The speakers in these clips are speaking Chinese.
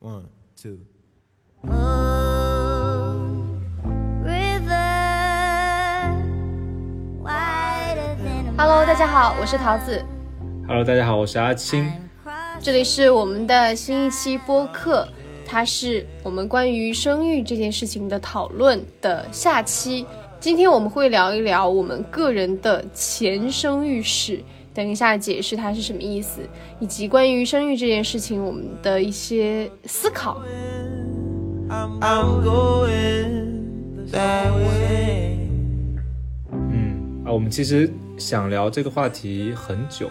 1, 2. Oh, river, wider than Hello， 大家好，我是桃子。Hello， 大家好，我是阿青。这里是我们的新一期播客，它是我们关于生育这件事情的讨论的下期。今天我们会聊一聊我们个人的前生育史，等一下解释它是什么意思，以及关于生育这件事情我们的一些思考。我们其实想聊这个话题很久，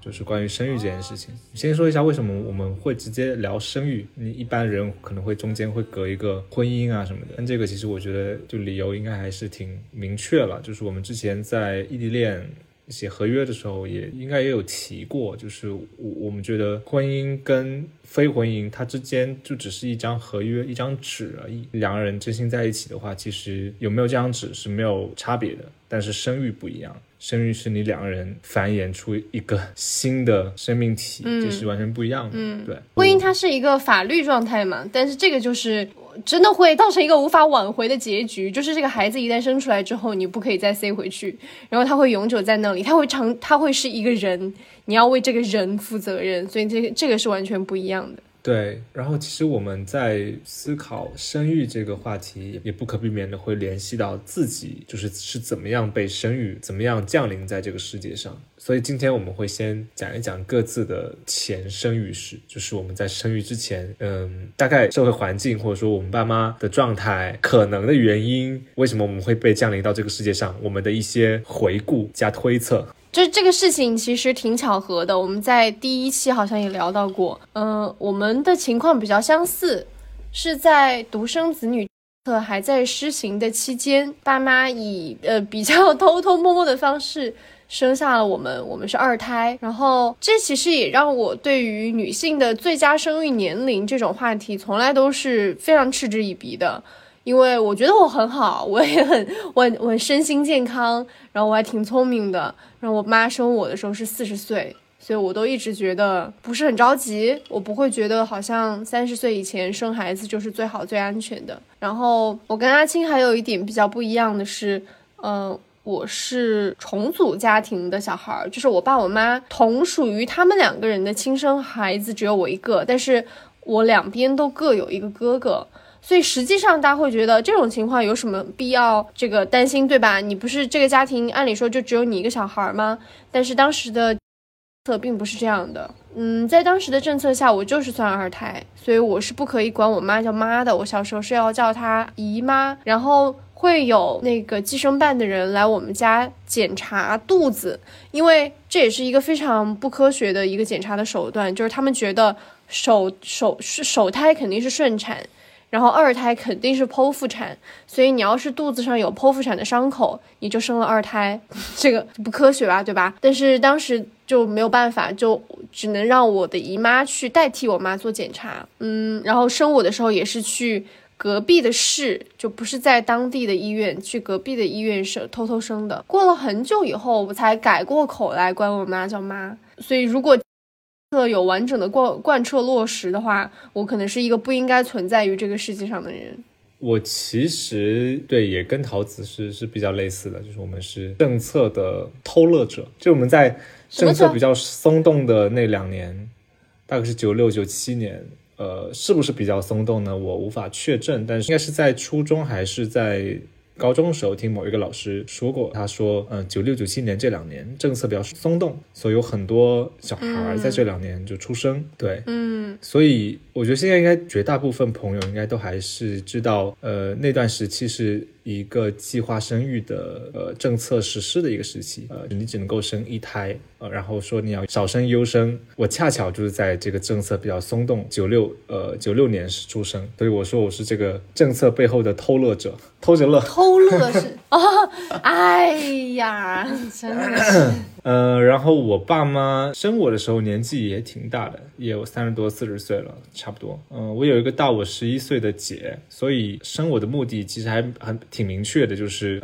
就是关于生育这件事情。先说一下为什么我们会直接聊生育，你一般人可能会中间会隔一个婚姻啊什么的，但这个其实我觉得就理由应该还是挺明确了，就是我们之前在异地恋写合约的时候也应该也有提过，就是我们觉得婚姻跟非婚姻它之间就只是一张合约一张纸而已，两个人真心在一起的话，其实有没有这张纸是没有差别的。但是生育不一样，生育是你两个人繁衍出一个新的生命体，这是完全不一样的。对，婚姻它是一个法律状态嘛，但是这个就是真的会造成一个无法挽回的结局，就是这个孩子一旦生出来之后你不可以再塞回去，然后他会永久在那里，他会是一个人，你要为这个人负责任，所以这个是完全不一样的。对，然后其实我们在思考生育这个话题也不可避免的会联系到自己，就是怎么样被生育，怎么样降临在这个世界上。所以今天我们会先讲一讲各自的前生育史，就是我们在生育之前大概社会环境或者说我们爸妈的状态，可能的原因，为什么我们会被降临到这个世界上，我们的一些回顾加推测。就是这个事情其实挺巧合的，我们在第一期好像也聊到过，我们的情况比较相似，是在独生子女还在施行的期间，爸妈以比较偷偷摸摸的方式生下了我们是二胎。然后这其实也让我对于女性的最佳生育年龄这种话题从来都是非常嗤之以鼻的，因为我觉得我很好，我身心健康，然后我还挺聪明的，然后我妈生我的时候是40岁，所以我都一直觉得不是很着急，我不会觉得好像30岁以前生孩子就是最好最安全的。然后我跟阿青还有一点比较不一样的是，我是重组家庭的小孩，就是我爸我妈同属于他们两个人的亲生孩子只有我一个，但是我两边都各有一个哥哥，所以实际上大家会觉得这种情况有什么必要这个担心，对吧？你不是这个家庭按理说就只有你一个小孩吗？但是当时的政策并不是这样的，在当时的政策下我就是算二胎，所以我是不可以管我妈叫妈的，我小时候是要叫她姨妈。然后会有那个计生办的人来我们家检查肚子，因为这也是一个非常不科学的一个检查的手段，就是他们觉得首胎肯定是顺产，然后二胎肯定是剖腹产，所以你要是肚子上有剖腹产的伤口你就生了二胎，这个不科学吧，对吧？但是当时就没有办法，就只能让我的姨妈去代替我妈做检查。然后生我的时候也是去隔壁的市，就不是在当地的医院，去隔壁的医院偷偷生的。过了很久以后我才改过口来管我妈叫妈，所以如果有完整的贯彻落实的话，我可能是一个不应该存在于这个世界上的人。我其实对也跟桃子是比较类似的，就是我们是政策的偷乐者，就我们在政策比较松动的那2年，大概是96、97年，是不是比较松动呢？我无法确证，但是应该是在初中还是在高中时候听某一个老师说过，他说96、97年这2年政策比较松动，所以有很多小孩在这2年就出生。对，所以我觉得现在应该绝大部分朋友应该都还是知道，那段时期是一个计划生育的政策实施的一个时期，你只能够生一胎，然后说你要少生优生。我恰巧就是在这个政策比较松动96年是出生，所以我说我是这个政策背后的偷乐者，偷着乐是哎呀真的是然后我爸妈生我的时候年纪也挺大的，也有30多40岁了差不多。我有一个大我11岁的姐，所以生我的目的其实还挺明确的，就是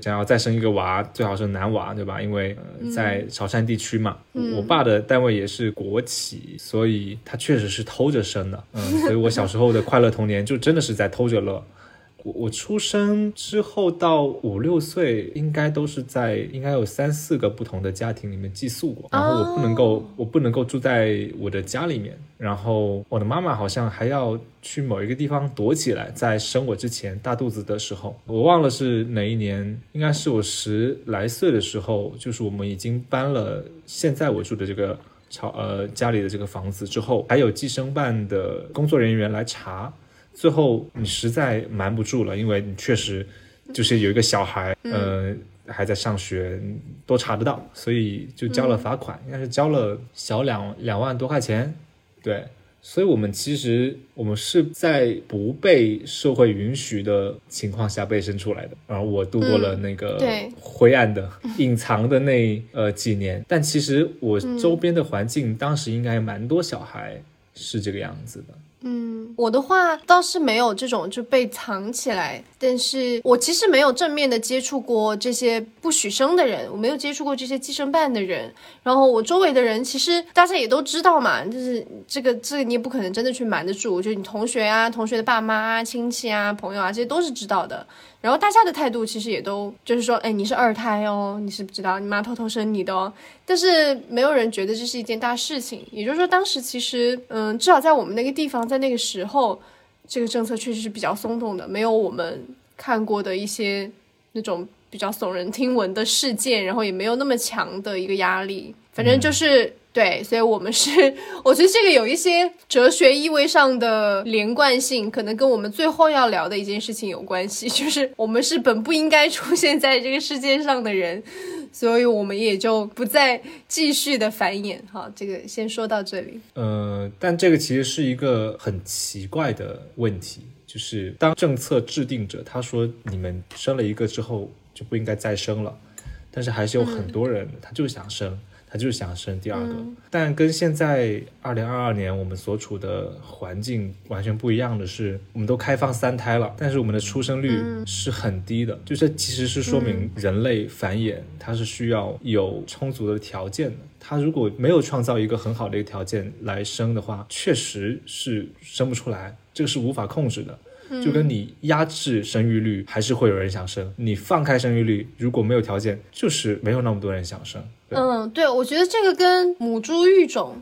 想要再生一个娃，最好是男娃，对吧？因为在潮汕地区嘛，我爸的单位也是国企，所以他确实是偷着生的。所以我小时候的快乐童年就真的是在偷着乐。我出生之后到5、6岁应该都是在有3、4个不同的家庭里面寄宿过，然后我不能够住在我的家里面，然后我的妈妈好像还要去某一个地方躲起来，在生我之前大肚子的时候，我忘了是哪一年，应该是我10来岁的时候，就是我们已经搬了现在我住的这个家里的这个房子之后，还有计生办的工作人员来查，最后你实在瞒不住了，因为你确实就是有一个小孩，还在上学，都查得到，所以就交了罚款，应该是交了小2万多块钱，对。所以我们是在不被社会允许的情况下被生出来的，然后我度过了那个灰暗的隐藏的那几年，但其实我周边的环境当时应该蛮多小孩是这个样子的。我的话倒是没有这种就被藏起来，但是我其实没有正面的接触过这些不许生的人，我没有接触过这些计生办的人，然后我周围的人其实大家也都知道嘛，就是这个你也不可能真的去瞒得住，就是你同学啊，同学的爸妈啊，亲戚啊，朋友啊，这些都是知道的，然后大家的态度其实也都就是说，哎，你是2胎哦，你是不知道你妈偷偷生你的哦，但是没有人觉得这是一件大事情，也就是说当时其实至少在我们那个地方，在那个时候这个政策确实是比较松动的，没有我们看过的一些那种比较耸人听闻的事件，然后也没有那么强的一个压力，反正就是对，所以我觉得这个有一些哲学意味上的连贯性，可能跟我们最后要聊的一件事情有关系，就是我们是本不应该出现在这个世界上的人，所以我们也就不再继续的繁衍。好，这个先说到这里。但这个其实是一个很奇怪的问题，就是当政策制定者他说你们生了一个之后就不应该再生了，但是还是有很多人他就想生，他就是想生第2个，但跟现在2022年我们所处的环境完全不一样的是，我们都开放3胎了，但是我们的出生率是很低的，就这其实是说明人类繁衍它是需要有充足的条件的，它如果没有创造一个很好的一个条件来生的话，确实是生不出来，这个是无法控制的，就跟你压制生育率还是会有人想生，你放开生育率如果没有条件就是没有那么多人想生。对，我觉得这个跟母猪育种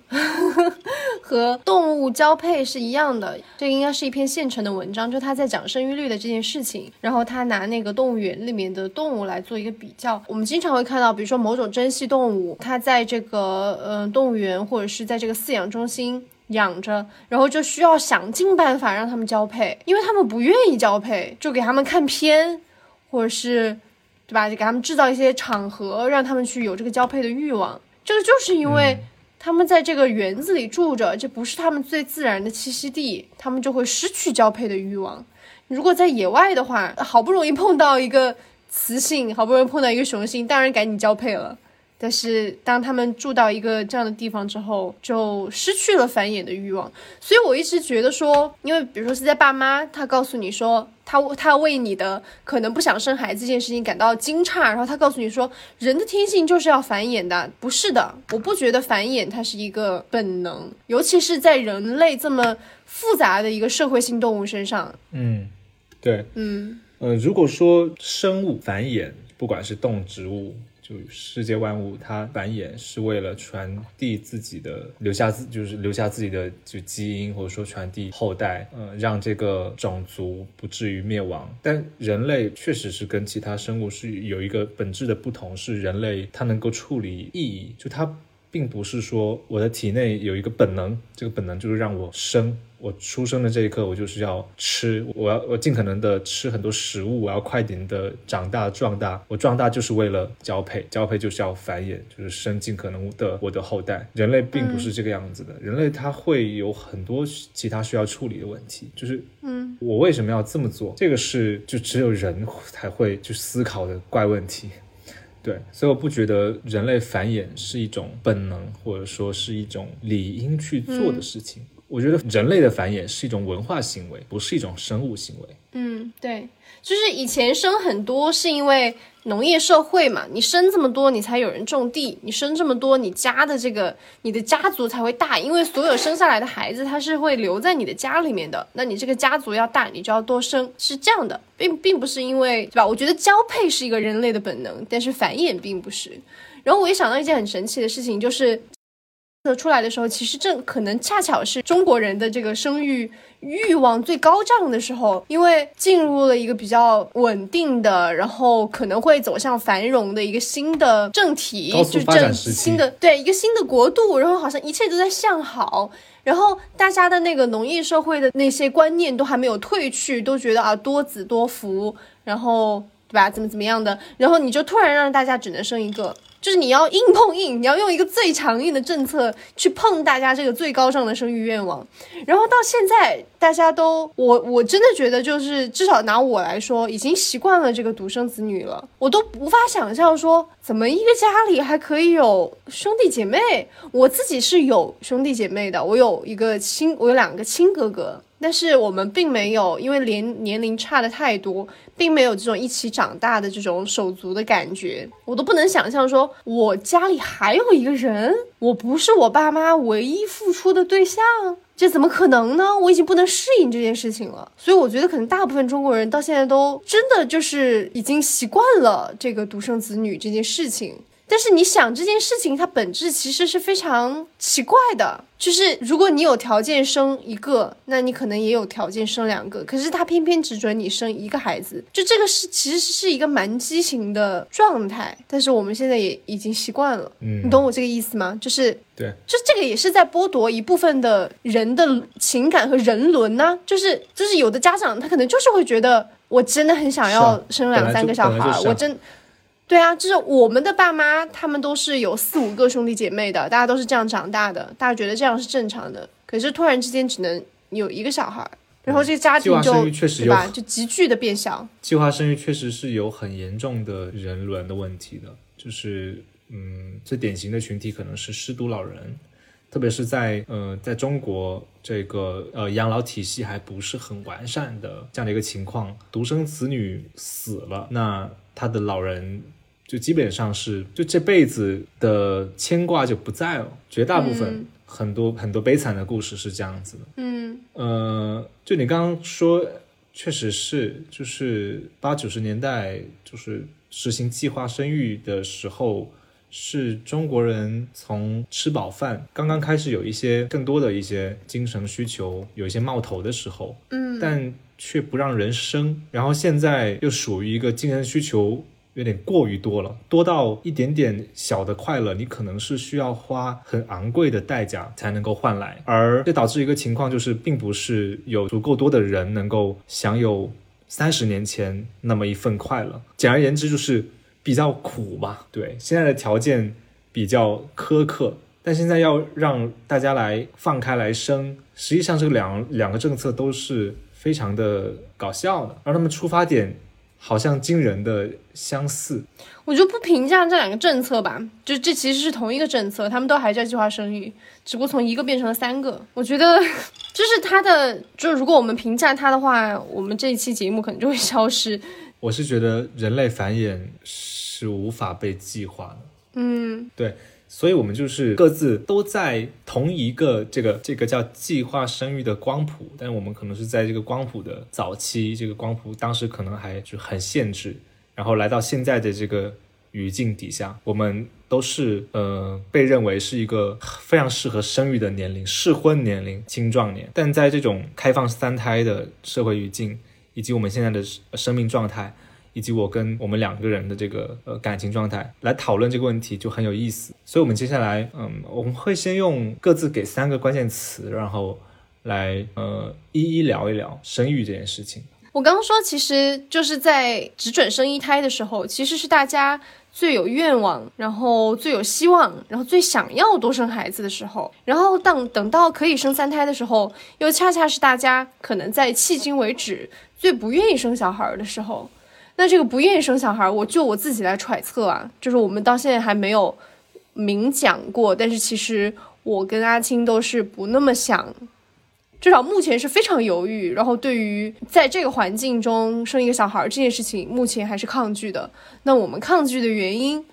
和动物交配是一样的，这应该是一篇现成的文章，就他在讲生育率的这件事情，然后他拿那个动物园里面的动物来做一个比较。我们经常会看到比如说某种珍稀动物，它在这个动物园或者是在这个饲养中心养着，然后就需要想尽办法让他们交配，因为他们不愿意交配，就给他们看片，或者是对吧，就给他们制造一些场合让他们去有这个交配的欲望，这个就是因为他们在这个园子里住着，这不是他们最自然的栖息地，他们就会失去交配的欲望。如果在野外的话，好不容易碰到一个雌性，好不容易碰到一个雄性，当然赶紧交配了，但是当他们住到一个这样的地方之后，就失去了繁衍的欲望。所以我一直觉得说，因为比如说是在爸妈他告诉你说他为你的可能不想生孩子这件事情感到惊诧，然后他告诉你说人的天性就是要繁衍的，不是的，我不觉得繁衍它是一个本能，尤其是在人类这么复杂的一个社会性动物身上。对，如果说生物繁衍，不管是动植物，就世界万物，它繁衍是为了传递自己的，留下自己的就基因，或者说传递后代，让这个种族不至于灭亡。但人类确实是跟其他生物是有一个本质的不同，是人类它能够处理意义，就它并不是说我的体内有一个本能，这个本能就是让我生，我出生的这一刻我就是要吃，我尽可能的吃很多食物，我要快点的长大壮大，我壮大就是为了交配，交配就是要繁衍，就是生尽可能的我的后代。人类并不是这个样子的，人类他会有很多其他需要处理的问题，就是我为什么要这么做，这个是就只有人才会去思考的怪问题。对，所以我不觉得人类繁衍是一种本能，或者说是一种理应去做的事情。我觉得人类的繁衍是一种文化行为，不是一种生物行为。嗯，对，就是以前生很多是因为农业社会嘛，你生这么多你才有人种地，你生这么多你家的这个你的家族才会大，因为所有生下来的孩子他是会留在你的家里面的，那你这个家族要大你就要多生，是这样的，并不是因为，对吧？我觉得交配是一个人类的本能，但是繁衍并不是。然后我也想到一件很神奇的事情，就是出来的时候，其实这可能恰巧是中国人的这个生育欲望最高涨的时候，因为进入了一个比较稳定的，然后可能会走向繁荣的一个新的政体，就是新的，对，一个新的国度，然后好像一切都在向好，然后大家的那个农业社会的那些观念都还没有退去，都觉得啊多子多福，然后对吧，怎么样的，然后你就突然让大家只能生一个。就是你要硬碰硬，你要用一个最强硬的政策去碰大家这个最高尚的生育愿望。然后到现在大家都，我真的觉得就是至少拿我来说，已经习惯了这个独生子女了，我都无法想象说怎么一个家里还可以有兄弟姐妹。我自己是有兄弟姐妹的，我有两个亲哥哥，但是我们并没有，因为年龄差的太多，并没有这种一起长大的这种手足的感觉。我都不能想象说我家里还有一个人，我不是我爸妈唯一付出的对象，这怎么可能呢？我已经不能适应这件事情了。所以我觉得可能大部分中国人到现在都真的就是已经习惯了这个独生子女这件事情。但是你想，这件事情它本质其实是非常奇怪的，就是如果你有条件生一个，那你可能也有条件生两个，可是他偏偏只准你生一个孩子，就这个是其实是一个蛮畸形的状态，但是我们现在也已经习惯了。你懂我这个意思吗？就是对，就这个也是在剥夺一部分的人的情感和人伦呢、啊。就是有的家长他可能就是会觉得我真的很想要生两三个小孩，我真。对啊，就是我们的爸妈他们都是有4-5个兄弟姐妹的，大家都是这样长大的，大家觉得这样是正常的，可是突然之间只能有一个小孩，然后这个家庭就计划生育确实有，对吧，就急剧的变小。计划生育确实是有很严重的人伦的问题的，就是最典型的群体可能是失独老人，特别是在中国这个养老体系还不是很完善的这样的一个情况，独生子女死了，那他的老人就基本上是就这辈子的牵挂就不在了，绝大部分、很多悲惨的故事是这样子的。就你刚刚说，确实是，就是80-90年代就是实行计划生育的时候，是中国人从吃饱饭刚刚开始有一些更多的一些精神需求，有一些冒头的时候，但却不让人生，然后现在又属于一个精神需求。有点过于多了，多到一点点小的快乐，你可能是需要花很昂贵的代价才能够换来，而这导致一个情况就是，并不是有足够多的人能够享有30年前那么一份快乐。简而言之，就是比较苦嘛。对，现在的条件比较苛刻，但现在要让大家来放开来生，实际上这两个政策都是非常的搞笑的，而他们出发点。好像惊人的相似，我就不评价这两个政策吧，就这其实是同一个政策，他们都还叫计划生育，只不过从一个变成了3个。我觉得就是它的，就是如果我们评价它的话，我们这一期节目可能就会消失。我是觉得人类繁衍是无法被计划的，对，所以我们就是各自都在同一个这个叫计划生育的光谱，但我们可能是在这个光谱的早期，这个光谱当时可能还就很限制，然后来到现在的这个语境底下，我们都是被认为是一个非常适合生育的年龄，适婚年龄，青壮年。但在这种开放3胎的社会语境，以及我们现在的生命状态，以及我跟我们2个人的这个感情状态来讨论这个问题就很有意思。所以我们接下来我们会先用各自给3个关键词，然后来一一聊一聊生育这件事情。我刚刚说其实就是在只准生1胎的时候，其实是大家最有愿望，然后最有希望，然后最想要多生孩子的时候，然后等到可以生3胎的时候，又恰恰是大家可能在迄今为止最不愿意生小孩的时候。那这个不愿意生小孩，我就我自己来揣测啊，就是我们到现在还没有明讲过，但是其实我跟阿青都是不那么想，至少目前是非常犹豫，然后对于在这个环境中生一个小孩这件事情目前还是抗拒的。那我们抗拒的原因，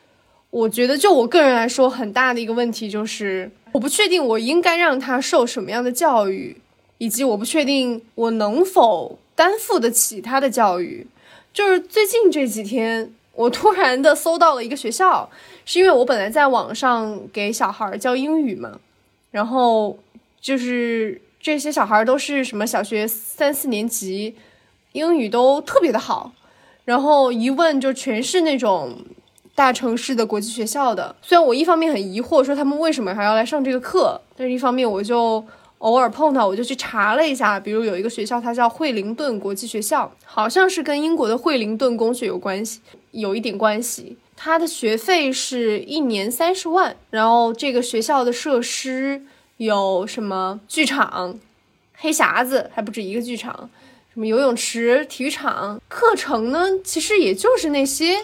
我觉得就我个人来说很大的一个问题就是我不确定我应该让他受什么样的教育，以及我不确定我能否担负得起他的教育。就是最近这几天我突然的搜到了一个学校，是因为我本来在网上给小孩教英语嘛，然后就是这些小孩都是什么小学3、4年级，英语都特别的好，然后一问就全是那种大城市的国际学校的。虽然我一方面很疑惑说他们为什么还要来上这个课，但是一方面我就偶尔碰到我就去查了一下，比如有一个学校它叫惠灵顿国际学校，好像是跟英国的惠灵顿公学有关系，有一点关系。它的学费是1年30万，然后这个学校的设施有什么剧场、黑匣子，还不止一个剧场，什么游泳池、体育场。课程呢其实也就是那些，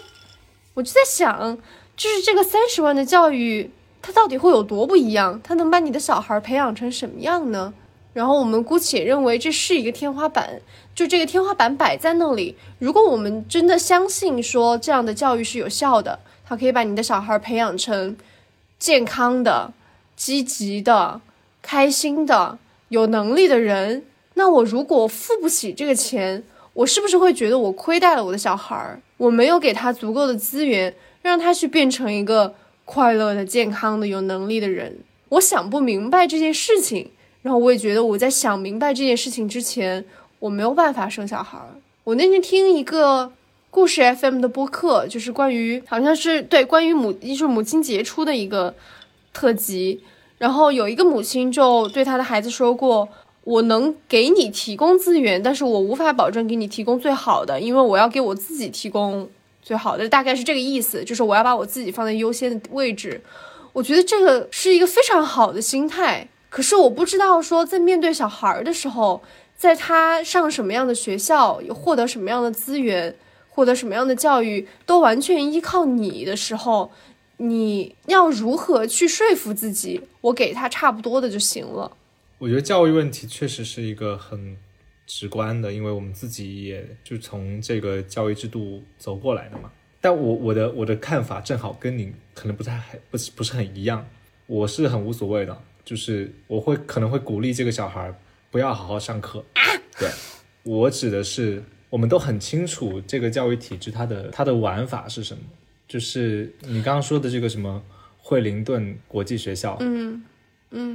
我就在想就是这个30万的教育它到底会有多不一样，它能把你的小孩培养成什么样呢？然后我们姑且认为这是一个天花板，就这个天花板摆在那里，如果我们真的相信说这样的教育是有效的，它可以把你的小孩培养成健康的、积极的、开心的、有能力的人，那我如果付不起这个钱，我是不是会觉得我亏待了我的小孩？我没有给他足够的资源，让他去变成一个快乐的、健康的、有能力的人。我想不明白这件事情，然后我也觉得我在想明白这件事情之前，我没有办法生小孩。我那天听一个故事 FM 的播客，就是关于好像是对关于母亲节出的一个特辑，然后有一个母亲就对她的孩子说过，我能给你提供资源，但是我无法保证给你提供最好的，因为我要给我自己提供最好的，大概是这个意思，就是我要把我自己放在优先的位置。我觉得这个是一个非常好的心态，可是我不知道说在面对小孩的时候，在他上什么样的学校，获得什么样的资源，获得什么样的教育，都完全依靠你的时候，你要如何去说服自己我给他差不多的就行了。我觉得教育问题确实是一个很直观的，因为我们自己也就从这个教育制度走过来的嘛。但我的看法正好跟你可能不是很一样。我是很无所谓的，就是我会可能会鼓励这个小孩不要好好上课。对，我指的是我们都很清楚这个教育体制它的玩法是什么，就是你刚刚说的这个什么惠灵顿国际学校，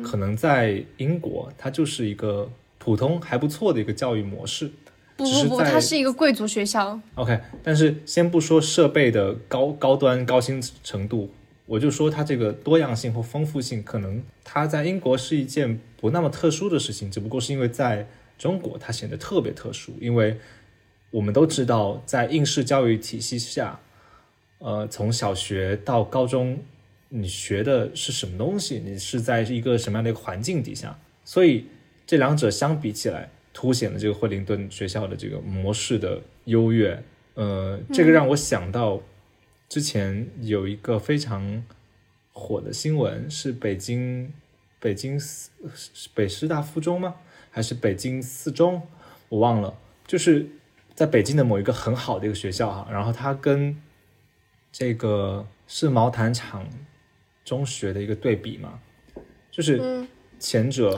可能在英国它就是一个普通还不错的一个教育模式。不，它是一个贵族学校。 OK， 但是先不说设备的高端高薪程度，我就说它这个多样性或丰富性，可能它在英国是一件不那么特殊的事情，只不过是因为在中国它显得特别特殊。因为我们都知道在应试教育体系下，从小学到高中你学的是什么东西，你是在一个什么样的一个环境底下，所以这两者相比起来凸显了这个惠灵顿学校的这个模式的优越。这个让我想到之前有一个非常火的新闻，是北师大附中吗？还是北京四中？我忘了，就是在北京的某一个很好的一个学校哈，然后它跟这个是毛坦厂中学的一个对比嘛，就是前者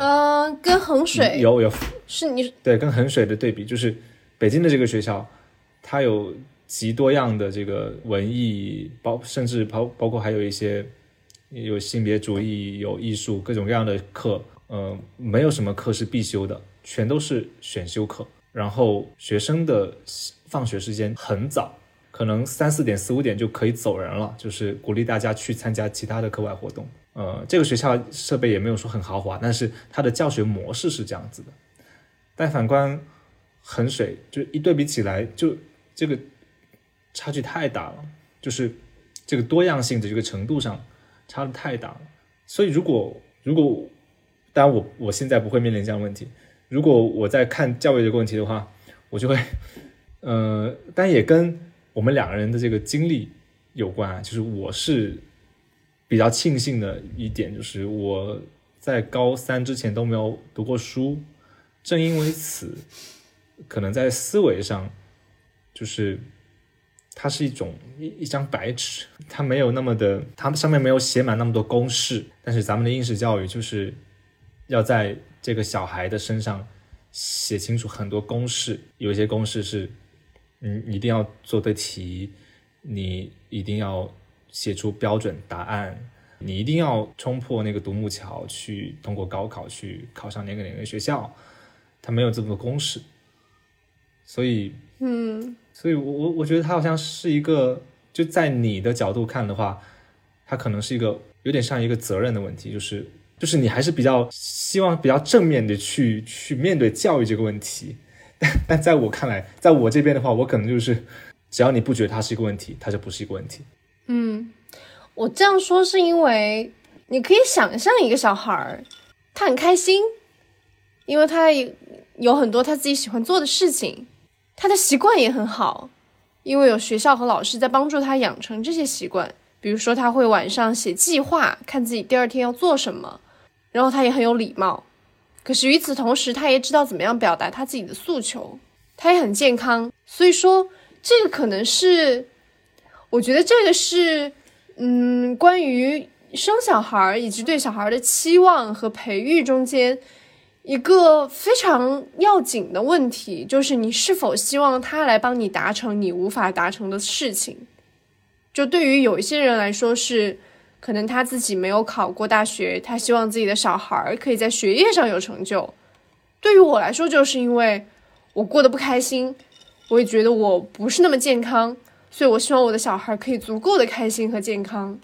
跟衡水有是你对跟衡水的对比，就是北京的这个学校它有极多样的这个文艺，甚至包括还有一些有性别主义、有艺术各种各样的课，没有什么课是必修的，全都是选修课。然后学生的放学时间很早，可能3、4点、4、5点就可以走人了，就是鼓励大家去参加其他的课外活动。这个学校设备也没有说很豪华，但是它的教学模式是这样子的。但反观衡水，就一对比起来，就这个差距太大了，就是这个多样性的这个程度上差的太大了。所以如果当然我现在不会面临这样的问题，如果我在看教育这个问题的话，我就会但也跟我们两个人的这个经历有关。就是我是比较庆幸的一点，就是我在高三之前都没有读过书，正因为此，可能在思维上，就是它是一张白纸，它没有那么的，它上面没有写满那么多公式。但是咱们的应试教育就是要在这个小孩的身上写清楚很多公式，有一些公式是你一定要做对题，你一定要写出标准答案，你一定要冲破那个独木桥，去通过高考去考上哪个学校。它没有这么多公式，所以我觉得它好像是一个，就在你的角度看的话，它可能是一个有点像一个责任的问题，就是你还是比较希望比较正面的去面对教育这个问题。但在我看来，在我这边的话，我可能就是只要你不觉得它是一个问题，它就不是一个问题。我这样说是因为你可以想象一个小孩，他很开心，因为他有很多他自己喜欢做的事情，他的习惯也很好，因为有学校和老师在帮助他养成这些习惯。比如说他会晚上写计划，看自己第二天要做什么，然后他也很有礼貌。可是与此同时，他也知道怎么样表达他自己的诉求，他也很健康。所以说这个可能是，我觉得这个是关于生小孩以及对小孩的期望和培育中间一个非常要紧的问题，就是你是否希望他来帮你达成你无法达成的事情。就对于有一些人来说，是可能他自己没有考过大学，他希望自己的小孩可以在学业上有成就。对于我来说，就是因为我过得不开心，我也觉得我不是那么健康，所以我希望我的小孩可以足够的开心和健康。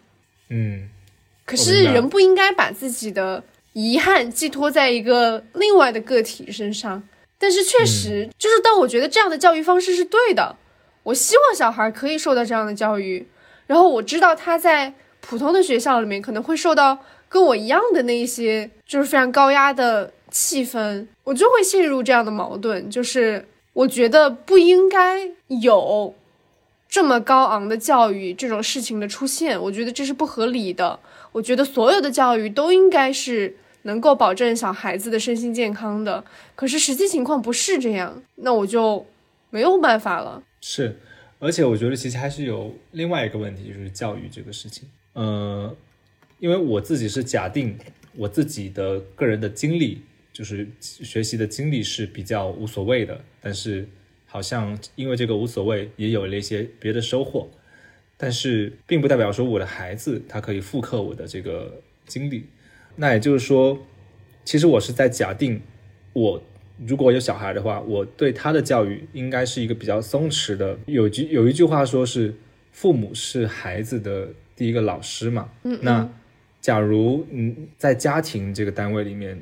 可是人不应该把自己的遗憾寄托在一个另外的个体身上。但是确实就是当我觉得这样的教育方式是对的，我希望小孩可以受到这样的教育，然后我知道他在普通的学校里面可能会受到跟我一样的那一些就是非常高压的气氛，我就会陷入这样的矛盾，就是我觉得不应该有这么高昂的教育这种事情的出现，我觉得这是不合理的。我觉得所有的教育都应该是能够保证小孩子的身心健康的，可是实际情况不是这样，那我就没有办法了。是，而且我觉得其实还是有另外一个问题，就是教育这个事情。因为我自己是假定我自己的个人的经历，就是学习的经历是比较无所谓的，但是好像因为这个无所谓也有了一些别的收获，但是并不代表说我的孩子他可以复刻我的这个经历。那也就是说，其实我是在假定我如果有小孩的话，我对他的教育应该是一个比较松弛的。有一句话说是父母是孩子的第一个老师嘛。那假如在家庭这个单位里面，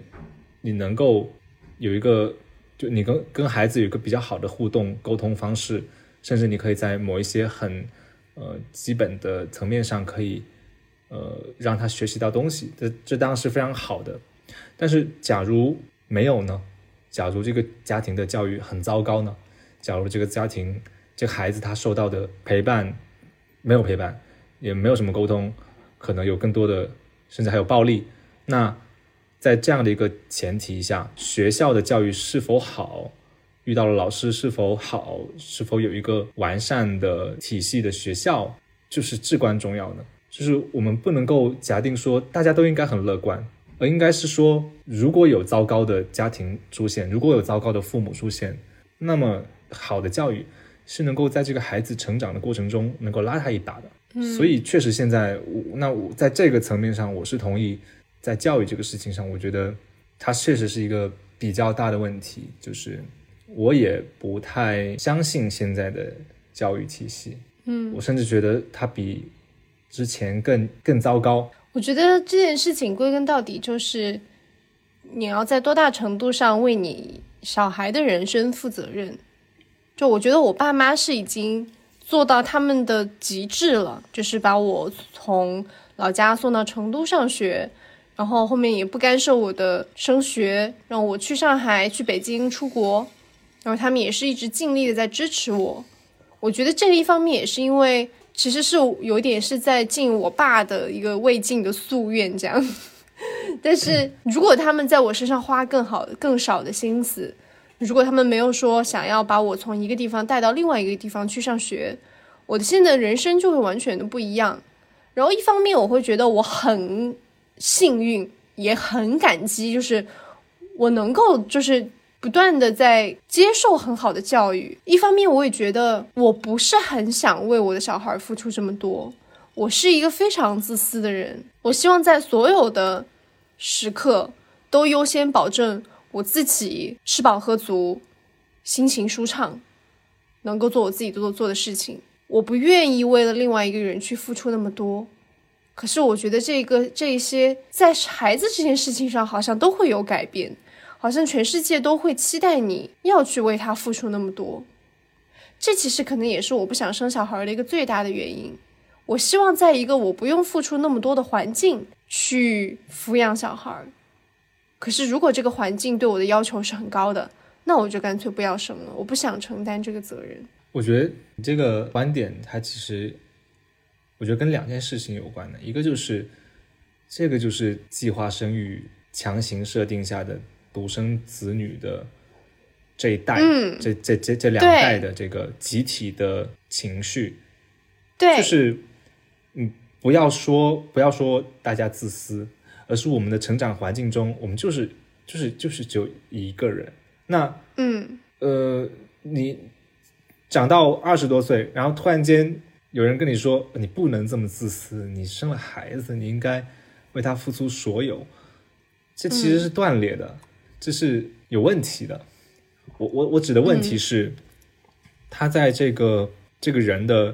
你能够有一个就你跟孩子有一个比较好的互动沟通方式，甚至你可以在某一些很基本的层面上可以让他学习到东西，这当然是非常好的。但是假如没有呢？假如这个家庭的教育很糟糕呢？假如这个家庭这个孩子他受到的陪伴没有陪伴，也没有什么沟通，可能有更多的甚至还有暴力，那在这样的一个前提下，学校的教育是否好，遇到了老师是否好，是否有一个完善的体系的学校，就是至关重要的。就是我们不能够假定说大家都应该很乐观，而应该是说如果有糟糕的家庭出现，如果有糟糕的父母出现，那么好的教育是能够在这个孩子成长的过程中能够拉他一把的。所以确实现在我在这个层面上我是同意，在教育这个事情上，我觉得它确实是一个比较大的问题，就是我也不太相信现在的教育体系。我甚至觉得它比之前更糟糕。我觉得这件事情归根到底就是你要在多大程度上为你小孩的人生负责任。就我觉得我爸妈是已经做到他们的极致了，就是把我从老家送到成都上学，然后后面也不干涉我的升学，让我去上海去北京出国，然后他们也是一直尽力的在支持我。我觉得这个一方面也是因为其实是有一点是在尽我爸的一个未尽的夙愿这样，但是如果他们在我身上花更少的心思，如果他们没有说想要把我从一个地方带到另外一个地方去上学，我的现在人生就会完全的不一样。然后一方面我会觉得我很幸运，也很感激，就是我能够就是不断的在接受很好的教育。一方面我也觉得我不是很想为我的小孩付出这么多，我是一个非常自私的人，我希望在所有的时刻都优先保证我自己吃饱喝足，心情舒畅，能够做我自己做的事情。我不愿意为了另外一个人去付出那么多。可是我觉得这一些在孩子这件事情上好像都会有改变，好像全世界都会期待你要去为他付出那么多。这其实可能也是我不想生小孩的一个最大的原因。我希望在一个我不用付出那么多的环境去抚养小孩。可是如果这个环境对我的要求是很高的，那我就干脆不要生了，我不想承担这个责任。我觉得你这个观点它其实我觉得跟两件事情有关的，一个就是这个就是计划生育强行设定下的独生子女的这一代、这两代的这个集体的情绪。对，就是不要说大家自私，而是我们的成长环境中，我们就是只有一个人。那你长到20多岁，然后突然间有人跟你说你不能这么自私，你生了孩子，你应该为他付出所有，这其实是断裂的，这是有问题的。我指的问题是，他在这个人的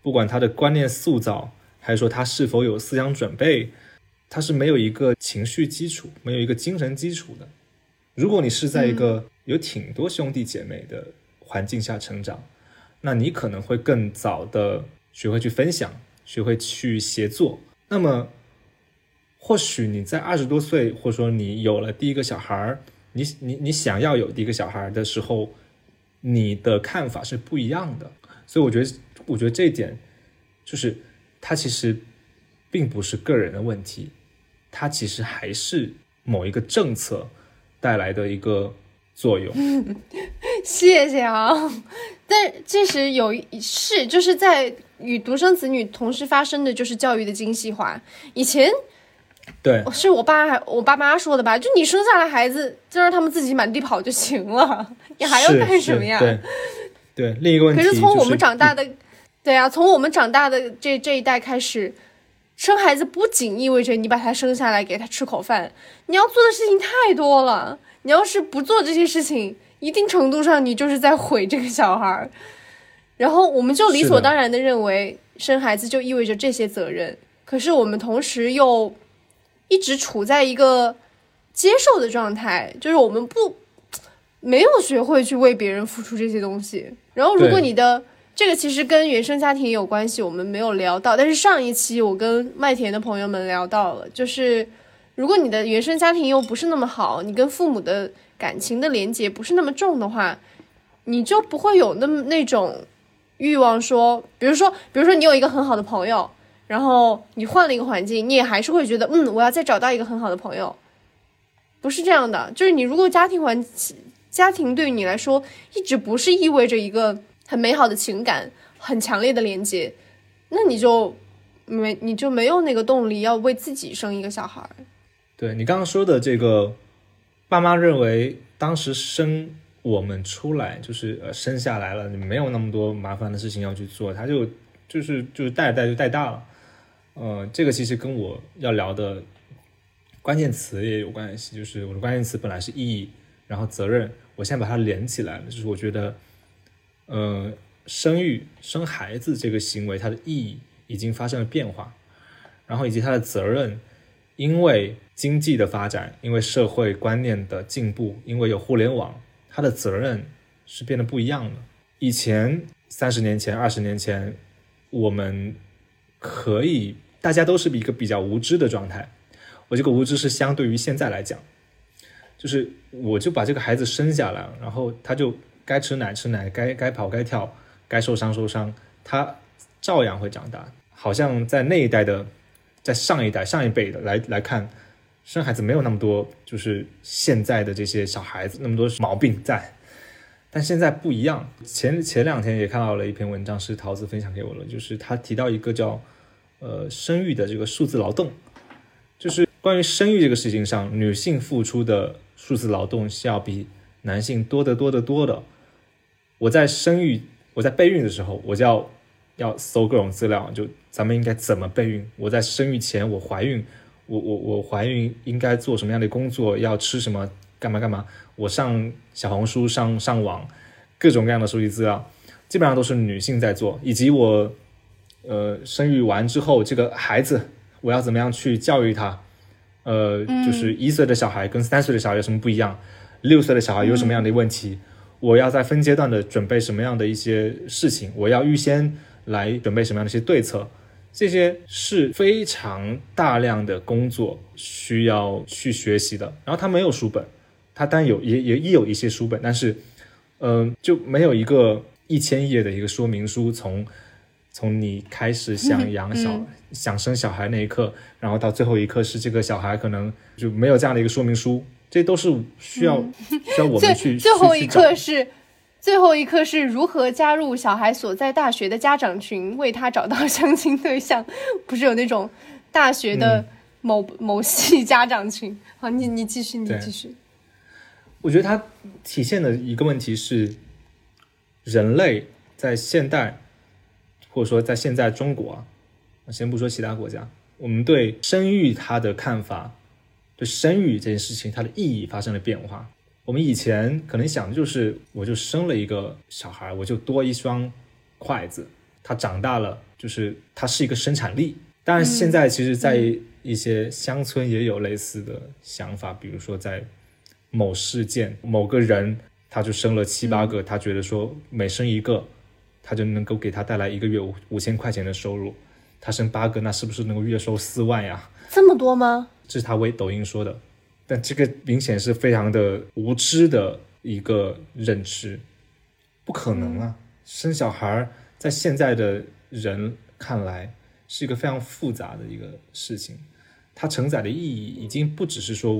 不管他的观念塑造，还是说他是否有思想准备。它是没有一个情绪基础，没有一个精神基础的。如果你是在一个有挺多兄弟姐妹的环境下成长，那你可能会更早的学会去分享，学会去协作。那么或许你在20多岁，或者说你有了第一个小孩，你想要有第一个小孩的时候，你的看法是不一样的。所以我觉得这一点就是它其实并不是个人的问题，它其实还是某一个政策带来的一个作用。谢谢啊。但其实就是在与独生子女同时发生的就是教育的精细化。以前对是我爸妈说的吧，就你生下来孩子就让他们自己满地跑就行了，你还要干什么呀？对，另一个问题、就是、可是从我们长大的对啊，从我们长大的这一代开始，生孩子不仅意味着你把他生下来给他吃口饭，你要做的事情太多了，你要是不做这些事情，一定程度上你就是在毁这个小孩。然后我们就理所当然的认为生孩子就意味着这些责任，可是我们同时又一直处在一个接受的状态，就是我们没有学会去为别人付出这些东西。然后如果你的这个其实跟原生家庭有关系，我们没有聊到，但是上一期我跟麦田的朋友们聊到了，就是如果你的原生家庭又不是那么好，你跟父母的感情的连结不是那么重的话，你就不会有那种欲望说，比如说你有一个很好的朋友，然后你换了一个环境，你也还是会觉得我要再找到一个很好的朋友，不是这样的。就是你如果家庭对于你来说一直不是意味着一个很美好的情感，很强烈的连接，那你就没有那个动力要为自己生一个小孩。对，你刚刚说的这个爸妈认为当时生我们出来就是生下来了，你没有那么多麻烦的事情要去做，他就是带大了。这个其实跟我要聊的关键词也有关系，就是我的关键词本来是意义，然后责任，我现在把它连起来了。就是我觉得生孩子这个行为它的意义已经发生了变化，然后以及它的责任，因为经济的发展，因为社会观念的进步，因为有互联网，它的责任是变得不一样了。以前30年前20年前，我们可以大家都是一个比较无知的状态，我这个无知是相对于现在来讲，就是我就把这个孩子生下来，然后他就该吃奶吃奶，该跑该跳，该受伤受伤，他照样会长大。好像在那一代的，在上一代上一辈的来看，生孩子没有那么多就是现在的这些小孩子那么多毛病在，但现在不一样。前两天也看到了一篇文章，是桃子分享给我了，就是他提到一个叫生育的这个数字劳动，就是关于生育这个事情上，女性付出的数字劳动是要比男性多得多的。我在备孕的时候，我就要搜各种资料，就咱们应该怎么备孕，我在生育前我怀孕，我怀孕应该做什么样的工作，要吃什么干嘛，我上小红书上网，各种各样的收集资料，基本上都是女性在做。以及我生育完之后，这个孩子我要怎么样去教育他，就是1岁的小孩跟3岁的小孩有什么不一样，6岁的小孩有什么样的问题，我要在分阶段的准备什么样的一些事情，我要预先来准备什么样的一些对策，这些是非常大量的工作需要去学习的。然后他没有书本，他当然也有一些书本，但是就没有一个1000页的一个说明书，从你开始想生小孩那一刻，然后到最后一刻是这个小孩，可能就没有这样的一个说明书，这都是需要我们去最后一刻是如何加入小孩所在大学的家长群，为他找到相亲对象。不是有那种大学的某系家长群。好，你继续。我觉得它体现的一个问题是，人类在现代，或者说在现在中国啊，先不说其他国家，我们对生育它的看法，对生育这件事情它的意义发生了变化。我们以前可能想的就是，我就生了一个小孩，我就多一双筷子，他长大了，就是他是一个生产力。当然现在其实在一些乡村也有类似的想法，比如说在某事件某个人他就生了7、8个，他觉得说每生一个他就能够给他带来一个月5000块钱的收入，他生8个，那是不是能够月收4万呀？这么多吗？这是他微抖音说的，但这个明显是非常的无知的一个认知，不可能啊！生小孩在现在的人看来是一个非常复杂的一个事情，它承载的意义已经不只是说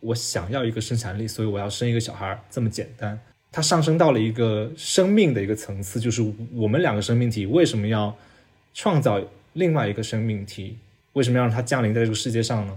我想要一个生产力，所以我要生一个小孩这么简单，它上升到了一个生命的一个层次，就是我们两个生命体为什么要创造另外一个生命体，为什么要让它降临在这个世界上呢？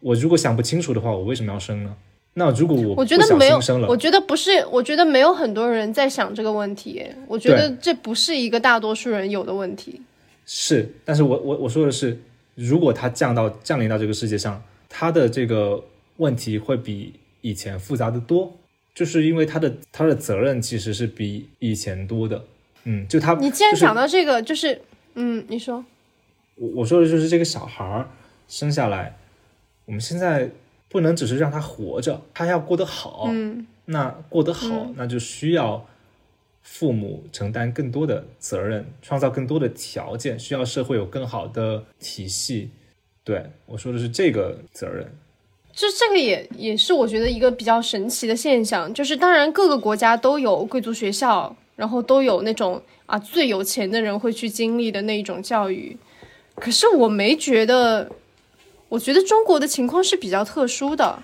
我如果想不清楚的话，我为什么要生呢？那如果我不小心生了，我觉得没有很多人在想这个问题，我觉得这不是一个大多数人有的问题。是，但是我说的是，如果它降临到这个世界上，它的这个问题会比以前复杂的多，就是因为它的责任其实是比以前多的。就它，你既然讲到这个，就是你说，我说的就是这个小孩生下来。我们现在不能只是让他活着，他要过得好，那过得好，那就需要父母承担更多的责任，创造更多的条件，需要社会有更好的体系。对，我说的是这个责任。这个也是我觉得一个比较神奇的现象，就是当然各个国家都有贵族学校，然后都有那种最有钱的人会去经历的那一种教育，可是我觉得中国的情况是比较特殊的，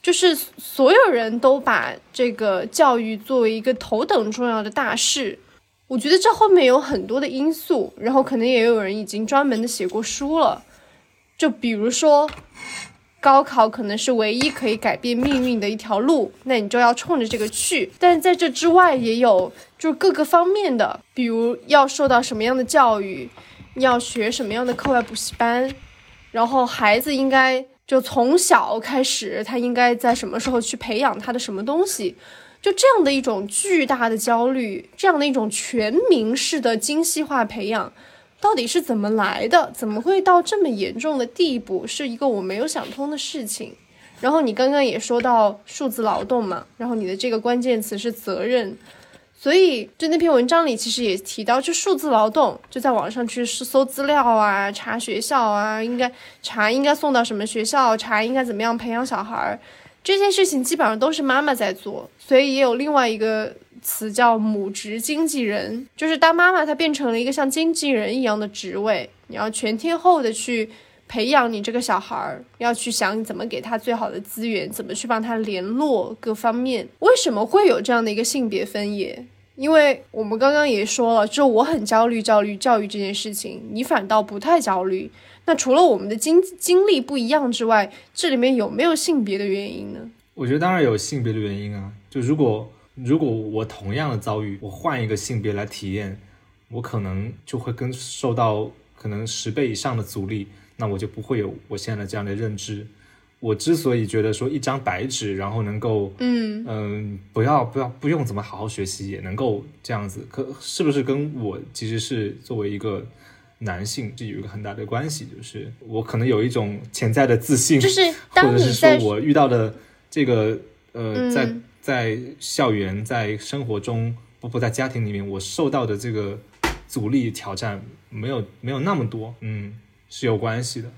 就是所有人都把这个教育作为一个头等重要的大事。我觉得这后面有很多的因素，然后可能也有人已经专门的写过书了，就比如说高考可能是唯一可以改变命运的一条路，那你就要冲着这个去。但在这之外也有就是各个方面的，比如要受到什么样的教育，要学什么样的课外补习班，然后孩子应该就从小开始，他应该在什么时候去培养他的什么东西，就这样的一种巨大的焦虑，这样的一种全民式的精细化培养，到底是怎么来的？怎么会到这么严重的地步？是一个我没有想通的事情。然后你刚刚也说到数字劳动嘛，然后你的这个关键词是责任，所以就那篇文章里其实也提到，就数字劳动，就在网上去搜资料啊，查学校啊，应该送到什么学校，查应该怎么样培养小孩，这些事情基本上都是妈妈在做。所以也有另外一个词叫母职经纪人，就是当妈妈她变成了一个像经纪人一样的职位，你要全天候的去培养你这个小孩，要去想你怎么给他最好的资源，怎么去帮他联络各方面。为什么会有这样的一个性别分野？因为我们刚刚也说了，就我很焦虑教育这件事情，你反倒不太焦虑。那除了我们的经历不一样之外，这里面有没有性别的原因呢？我觉得当然有性别的原因啊，就如果我同样的遭遇，我换一个性别来体验，我可能就会跟受到可能10倍以上的阻力，那我就不会有我现在的这样的认知。我之所以觉得说一张白纸，然后能够不用怎么好好学习也能够这样子，可是不是跟我其实是作为一个男性这有一个很大的关系，就是我可能有一种潜在的自信，就是当你在或者是说我遇到的这个在校园在生活中包括在家庭里面我受到的这个阻力挑战没有那么多，是有关系的。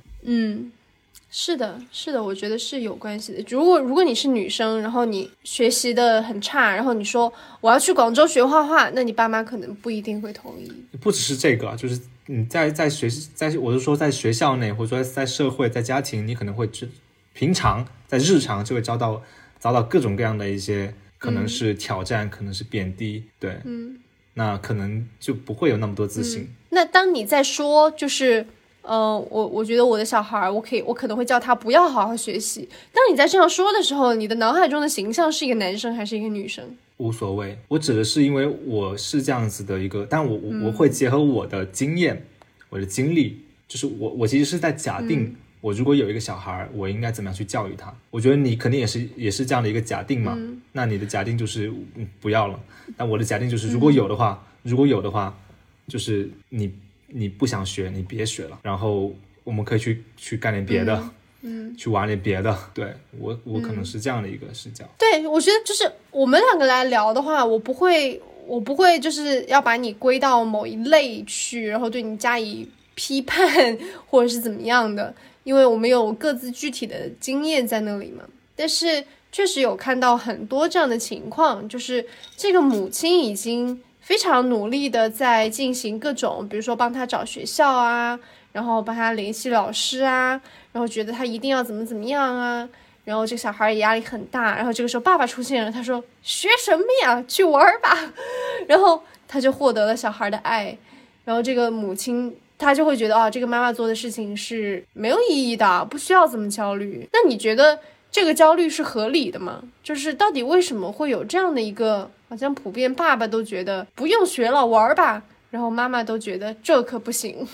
是的，我觉得是有关系的。如果你是女生，然后你学习的很差，然后你说我要去广州学画画，那你爸妈可能不一定会同意。不只是这个，就是你在学习，我是说在学校内，或者说在社会在家庭，你可能会平常在日常就会遭到各种各样的一些可能是挑战，可能是贬低，对，那可能就不会有那么多自信。那当你在说就是我觉得我的小孩，我可能会叫他不要好好学习。当你在这样说的时候，你的脑海中的形象是一个男生还是一个女生？无所谓，我指的是因为我是这样子的一个，但我会结合我的经验，我的经历，就是我其实是在假定，我如果有一个小孩，我应该怎么样去教育他？我觉得你肯定也是这样的一个假定嘛。那你的假定就是不要了，但我的假定就是如果有的话，就是你不想学你别学了，然后我们可以去干点别的，去玩点别的。对，我可能是这样的一个视角。对，我觉得就是我们两个来聊的话，我不会就是要把你归到某一类去，然后对你加以批判或者是怎么样的，因为我们有各自具体的经验在那里嘛。但是确实有看到很多这样的情况，就是这个母亲已经非常努力的在进行各种，比如说帮他找学校啊，然后帮他联系老师啊，然后觉得他一定要怎么样啊，然后这个小孩也压力很大，然后这个时候爸爸出现了，他说学什么呀，去玩吧，然后他就获得了小孩的爱，然后这个母亲他就会觉得这个妈妈做的事情是没有意义的，不需要这么焦虑。那你觉得这个焦虑是合理的吗？就是到底为什么会有这样的一个好像普遍爸爸都觉得不用学了玩吧，然后妈妈都觉得这可不行？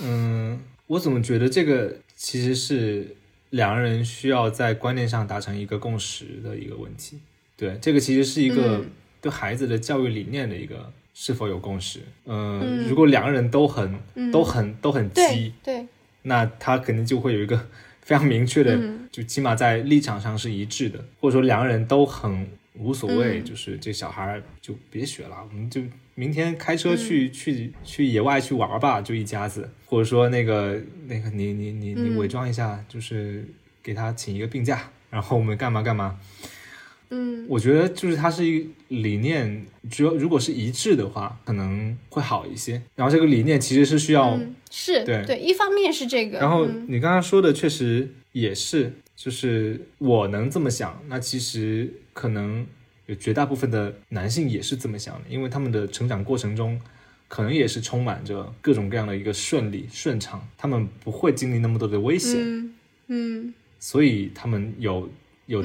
我怎么觉得这个其实是两个人需要在观念上达成一个共识的一个问题。对，这个其实是一个对孩子的教育理念的一个是否有共识。如果两个人都很激，对，那他肯定就会有一个非常明确的，就起码在立场上是一致的，或者说两个人都很无所谓，就是这小孩就别学了，我们就明天开车去野外去玩吧，就一家子，或者说那个你伪装一下，就是给他请一个病假，然后我们干嘛。我觉得就是它是一个理念，只有如果是一致的话可能会好一些，然后这个理念其实是需要、是对，一方面是这个，然后你刚刚说的确实也是、就是我能这么想，那其实可能有绝大部分的男性也是这么想的，因为他们的成长过程中可能也是充满着各种各样的一个顺利顺畅，他们不会经历那么多的危险，所以他们有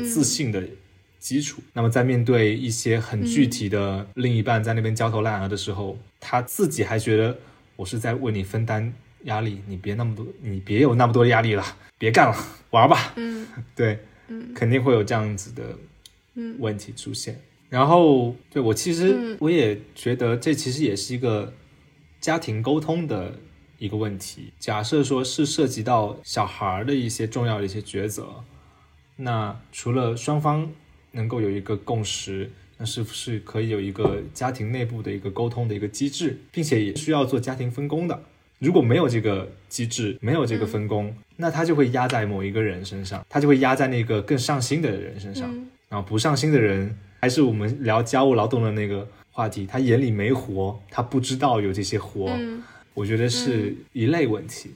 自信的基础。那么在面对一些很具体的另一半在那边焦头烂额的时候、他自己还觉得我是在为你分担压力，你别有那么多压力了，别干了，玩吧。对，肯定会有这样子的问题出现。然后对，我其实、我也觉得这其实也是一个家庭沟通的一个问题。假设说是涉及到小孩的一些重要的一些抉择，那除了双方能够有一个共识，那是不是可以有一个家庭内部的一个沟通的一个机制，并且也需要做家庭分工的。如果没有这个机制，没有这个分工，那他就会压在某一个人身上，他就会压在那个更上心的人身上，然后不上心的人还是我们聊家务劳动的那个话题，他眼里没活，他不知道有这些活，我觉得是一类问题。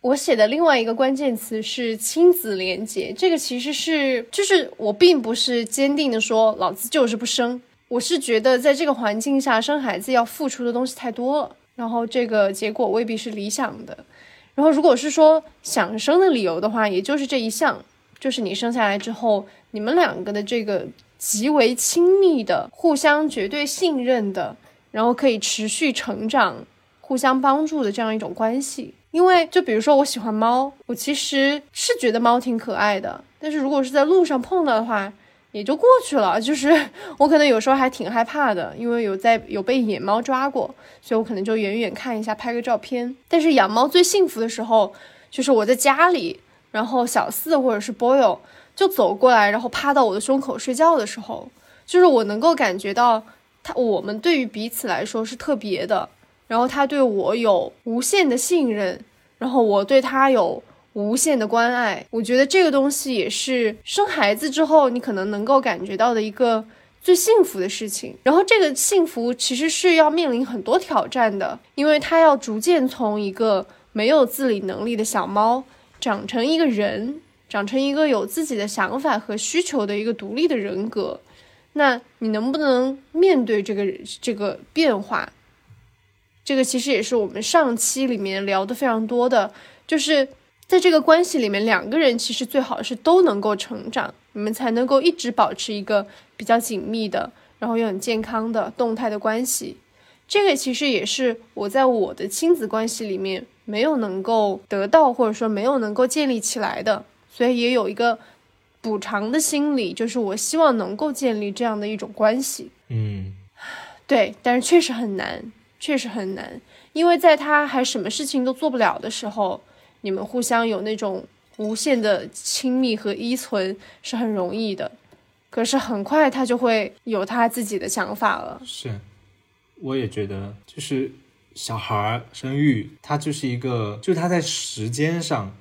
我写的另外一个关键词是亲子连结，这个其实是就是我并不是坚定的说老子就是不生，我是觉得在这个环境下生孩子要付出的东西太多了，然后这个结果未必是理想的。然后如果是说想生的理由的话，也就是这一项，就是你生下来之后你们两个的这个极为亲密的互相绝对信任的，然后可以持续成长互相帮助的这样一种关系。因为就比如说我喜欢猫，我其实是觉得猫挺可爱的，但是如果是在路上碰到的话也就过去了，就是我可能有时候还挺害怕的，因为有被野猫抓过，所以我可能就远远看一下拍个照片。但是养猫最幸福的时候就是我在家里，然后小四或者是 Boyle 就走过来，然后趴到我的胸口睡觉的时候，就是我能够感觉到我们对于彼此来说是特别的，然后他对我有无限的信任，然后我对他有无限的关爱。我觉得这个东西也是生孩子之后你可能能够感觉到的一个最幸福的事情。然后这个幸福其实是要面临很多挑战的，因为他要逐渐从一个没有自理能力的小猫长成一个人，长成一个有自己的想法和需求的一个独立的人格。那你能不能面对这个变化，这个其实也是我们上期里面聊的非常多的，就是在这个关系里面两个人其实最好是都能够成长，你们才能够一直保持一个比较紧密的然后又很健康的动态的关系。这个其实也是我在我的亲子关系里面没有能够得到，或者说没有能够建立起来的，所以也有一个补偿的心理，就是我希望能够建立这样的一种关系。对，但是确实很难，确实很难，因为在他还什么事情都做不了的时候，你们互相有那种无限的亲密和依存是很容易的，可是很快他就会有他自己的想法了。是，我也觉得就是小孩生育，他就是一个，就是他在时间上，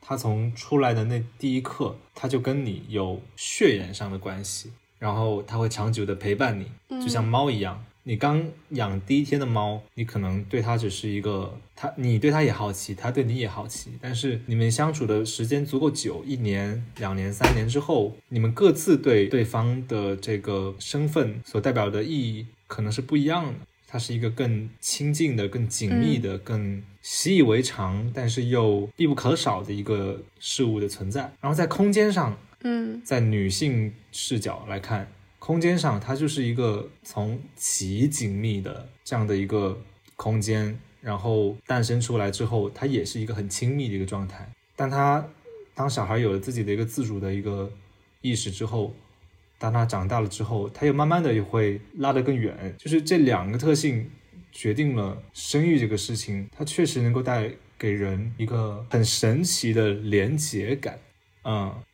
他从出来的那第一刻，他就跟你有血缘上的关系，然后他会长久的陪伴你，就像猫一样。你刚养第一天的猫，你可能对它只是一个，你对它也好奇，它对你也好奇，但是你们相处的时间足够久，1年、2年、3年之后，你们各自对对方的这个身份所代表的意义可能是不一样的。它是一个更亲近的、更紧密的、更习以为常但是又必不可少的一个事物的存在。然后在空间上，在女性视角来看，空间上它就是一个从极紧密的这样的一个空间，然后诞生出来之后它也是一个很亲密的一个状态，但它当小孩有了自己的一个自主的一个意识之后，当他长大了之后，他又慢慢的也会拉得更远。就是这两个特性决定了生育这个事情，它确实能够带给人一个很神奇的连结感。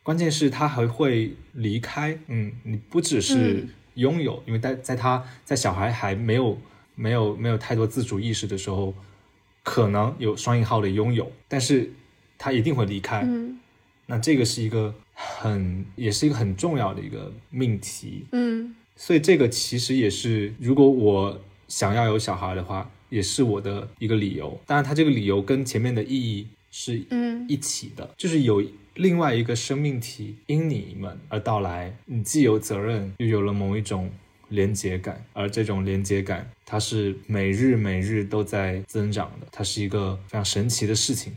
关键是他还会离开，你不只是拥有，因为在小孩还没有太多自主意识的时候，可能有双引号的拥有，但是他一定会离开。那这个是一个也是一个很重要的一个命题。所以这个其实也是，如果我想要有小孩的话，也是我的一个理由。当然，他这个理由跟前面的意义是一起的，就是有另外一个生命体因你们而到来，你既有责任又有了某一种连结感，而这种连结感它是每日都在增长的，它是一个非常神奇的事情。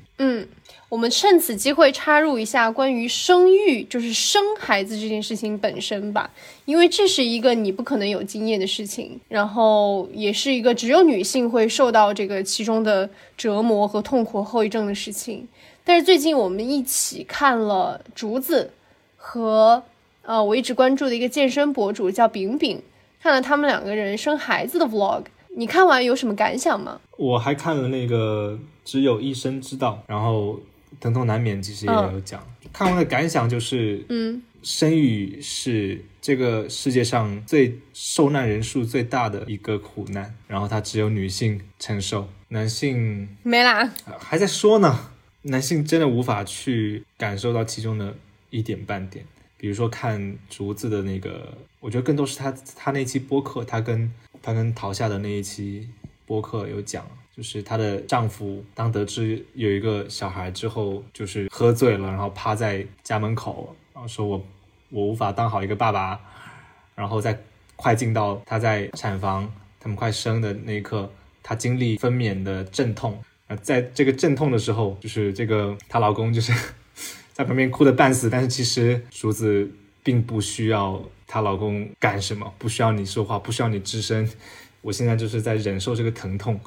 我们趁此机会插入一下关于生育，就是生孩子这件事情本身吧，因为这是一个你不可能有经验的事情，然后也是一个只有女性会受到这个其中的折磨和痛苦后遗症的事情。但是最近我们一起看了竹子和我一直关注的一个健身博主叫饼饼，看了他们两个人生孩子的 vlog。 你看完有什么感想吗？我还看了那个只有医生知道，然后疼痛难免其实也有讲。看完的感想就是生育是这个世界上最受难人数最大的一个苦难，然后它只有女性承受，男性没啦，还在说呢，男性真的无法去感受到其中的一点半点。比如说看竹子的那个，我觉得更多是他那期播客，他跟陶夏的那一期播客有讲，就是她的丈夫当得知有一个小孩之后，就是喝醉了，然后趴在家门口，然后说我无法当好一个爸爸，然后再快进到她在产房他们快生的那一刻，她经历分娩的阵痛，在这个阵痛的时候，就是这个她老公就是在旁边哭得半死，但是其实竹子并不需要她老公干什么，不需要你说话，不需要你吱声，我现在就是在忍受这个疼痛。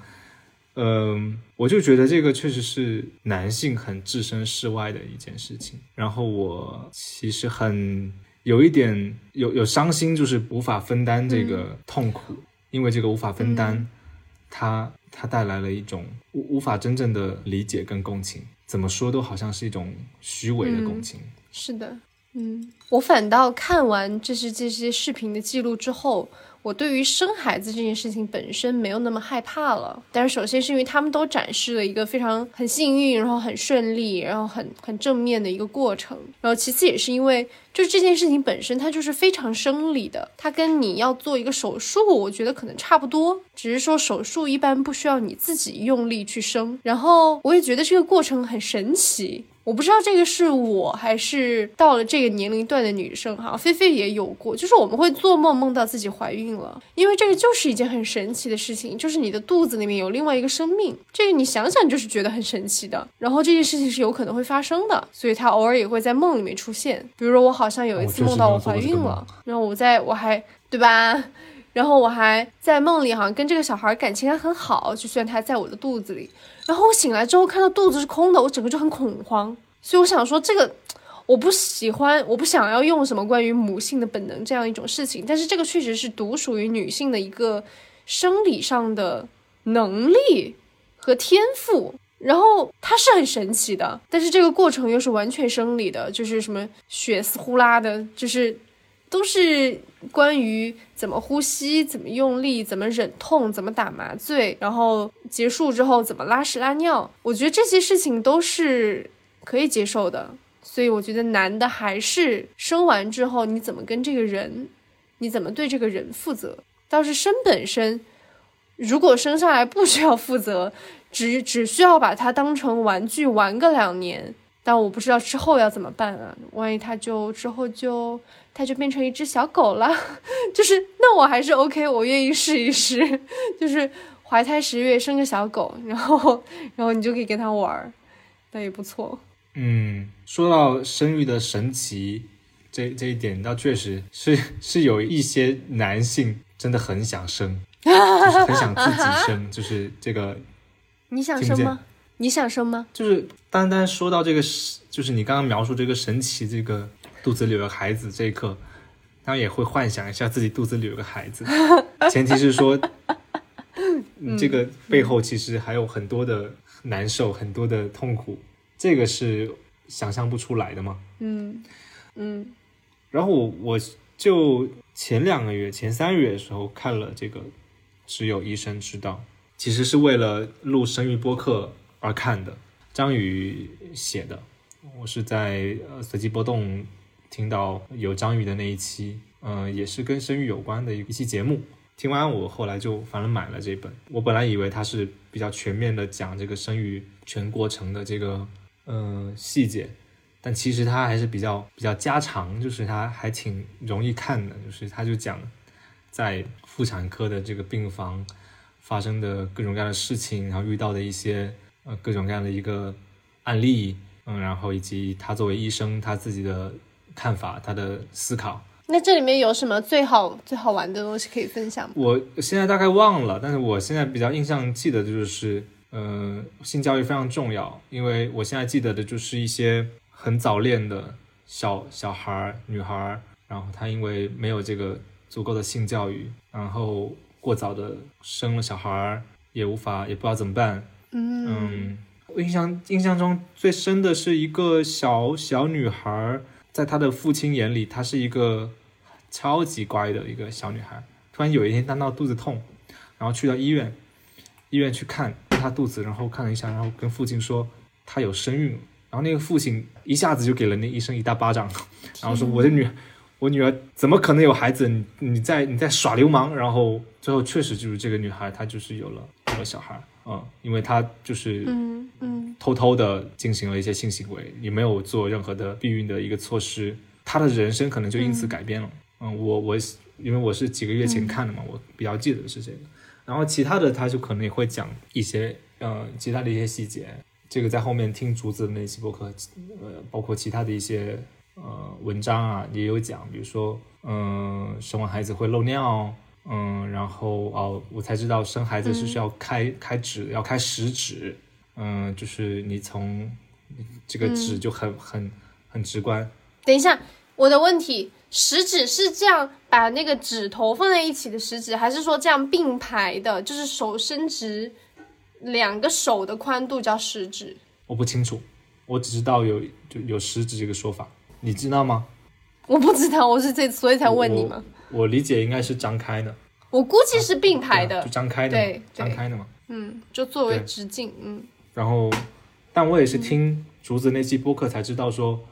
我就觉得这个确实是男性很置身事外的一件事情，然后我其实很有一点有伤心，就是无法分担这个痛苦，因为这个无法分担，它带来了一种无法真正的理解跟共情，怎么说都好像是一种虚伪的共情。是的，我反倒看完这些视频的记录之后，我对于生孩子这件事情本身没有那么害怕了。但是首先是因为他们都展示了一个非常很幸运，然后很顺利，然后很正面的一个过程。然后其次也是因为就是这件事情本身它就是非常生理的，它跟你要做一个手术我觉得可能差不多，只是说手术一般不需要你自己用力去生。然后我也觉得这个过程很神奇，我不知道这个是我还是到了这个年龄段的女生哈，菲菲也有过，就是我们会做梦梦到自己怀孕了，因为这个就是一件很神奇的事情，就是你的肚子里面有另外一个生命，这个你想想就是觉得很神奇的，然后这件事情是有可能会发生的，所以它偶尔也会在梦里面出现。比如说我好像有一次梦到我怀孕了，然后我还对吧，然后我还在梦里好像跟这个小孩感情还很好，就虽然他在我的肚子里，然后我醒来之后看到肚子是空的，我整个就很恐慌。所以我想说这个我不喜欢，我不想要用什么关于母性的本能这样一种事情，但是这个确实是独属于女性的一个生理上的能力和天赋，然后它是很神奇的，但是这个过程又是完全生理的，就是什么血丝呼啦的，就是都是关于怎么呼吸，怎么用力，怎么忍痛，怎么打麻醉，然后结束之后怎么拉屎拉尿，我觉得这些事情都是可以接受的。所以我觉得难的还是生完之后你怎么跟这个人，你怎么对这个人负责。倒是生本身，如果生下来不需要负责，只需要把它当成玩具玩个2年，但我不知道之后要怎么办啊，万一他就之后就它就变成一只小狗了，就是那我还是 OK， 我愿意试一试，就是怀胎10月生个小狗，然后你就可以跟它玩，那也不错。说到生育的神奇这一点，倒确实是有一些男性真的很想生，就是很想自己生，就是这个你想生吗？你想生吗？就是单单说到这个，就是你刚刚描述这个神奇这个。肚子里有个孩子这一刻，他也会幻想一下自己肚子里有个孩子，前提是说这个背后其实还有很多的难受，很多的痛苦，这个是想象不出来的嘛。然后我就前3个月的时候看了这个只有医生知道，其实是为了录生育播客而看的，张宇写的，我是在随机波动听到有张宇的那一期，也是跟生育有关的一期节目。听完我后来就反正买了这本，我本来以为它是比较全面的讲这个生育全过程的这个细节，但其实它还是比较家常，就是它还挺容易看的，就是它就讲在妇产科的这个病房发生的各种各样的事情，然后遇到的一些各种各样的一个案例，然后以及他作为医生他自己的看法，他的思考。那这里面有什么最好玩的东西可以分享吗？我现在大概忘了，但是我现在比较印象记得就是性教育非常重要，因为我现在记得的就是一些很早恋的小孩女孩，然后她因为没有这个足够的性教育，然后过早的生了小孩，也不知道怎么办。印象中最深的是一个小女孩，在她的父亲眼里她是一个超级乖的一个小女孩，突然有一天她闹肚子痛，然后去到医院去看她肚子，然后看了一下，然后跟父亲说她有身孕，然后那个父亲一下子就给了那医生一大巴掌，然后说我女儿怎么可能有孩子，你在耍流氓。然后最后确实就是这个女孩她就是有了小孩，因为她就是偷偷的进行了一些性行为，也没有做任何的避孕的一个措施，她的人生可能就因此改变了。我因为我是几个月前看的嘛，我比较记得是这个。然后其他的他就可能也会讲一些其他的一些细节，这个在后面听竹子的那期播客，包括其他的一些文章啊也有讲，比如说生完孩子会漏尿，然后我才知道生孩子是需要开食指，就是你从这个指就很直观。等一下，我的问题，食指是这样把那个指头放在一起的食指，还是说这样并排的，就是手伸直两个手的宽度叫食指？我不清楚，我只知道有食指这个说法，你知道吗？我不知道，我是所以才问你嘛。我理解应该是张开的，我估计是并排的，就张开的，对，张开的嘛，就作为直径，然后，但我也是听竹子那期播客才知道说。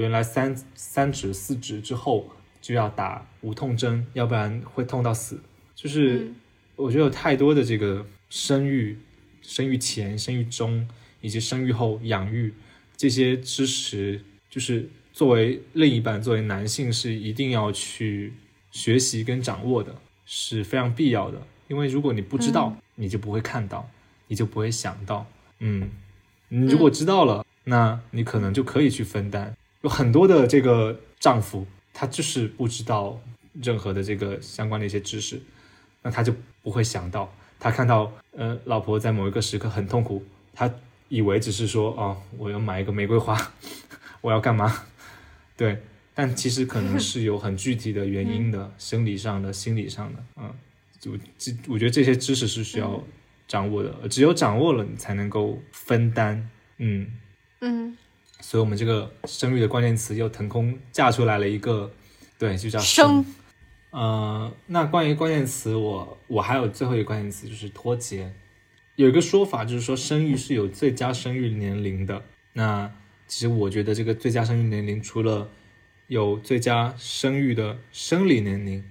原来三指四指之后就要打无痛针，要不然会痛到死。就是我觉得有太多的这个生育前、生育中以及生育后养育这些知识，就是作为另一半、作为男性是一定要去学习跟掌握的，是非常必要的。因为如果你不知道，你就不会看到，你就不会想到。你如果知道了，那你可能就可以去分担。有很多的这个丈夫他就是不知道任何的这个相关的一些知识，那他就不会想到，他看到老婆在某一个时刻很痛苦，他以为只是说我要买一个玫瑰花，我要干嘛，对，但其实可能是有很具体的原因的，生理上的、心理上的。我觉得这些知识是需要掌握的，只有掌握了你才能够分担。所以我们这个生育的关键词又腾空架出来了一个，对，就叫生。那关于关键词，我还有最后一个关键词就是脱节。有一个说法就是说生育是有最佳生育年龄的，那其实我觉得这个最佳生育年龄除了有最佳生育的生理年龄，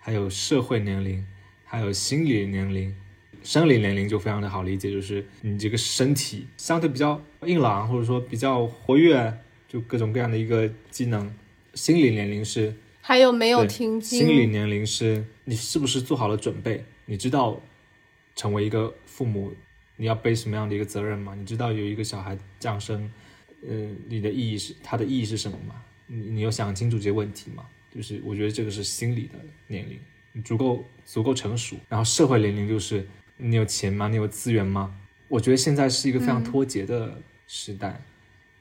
还有社会年龄，还有心理年龄。生理年龄就非常的好理解，就是你这个身体相对比较硬朗，或者说比较活跃，就各种各样的一个机能。心理年龄是还有没有停经，心理年龄是你是不是做好了准备，你知道成为一个父母你要背什么样的一个责任吗？你知道有一个小孩降生，你的意义是它的意义是什么吗？你有想清楚这些问题吗？就是我觉得这个是心理的年龄，你足够成熟。然后社会年龄就是你有钱吗？你有资源吗？我觉得现在是一个非常脱节的时代，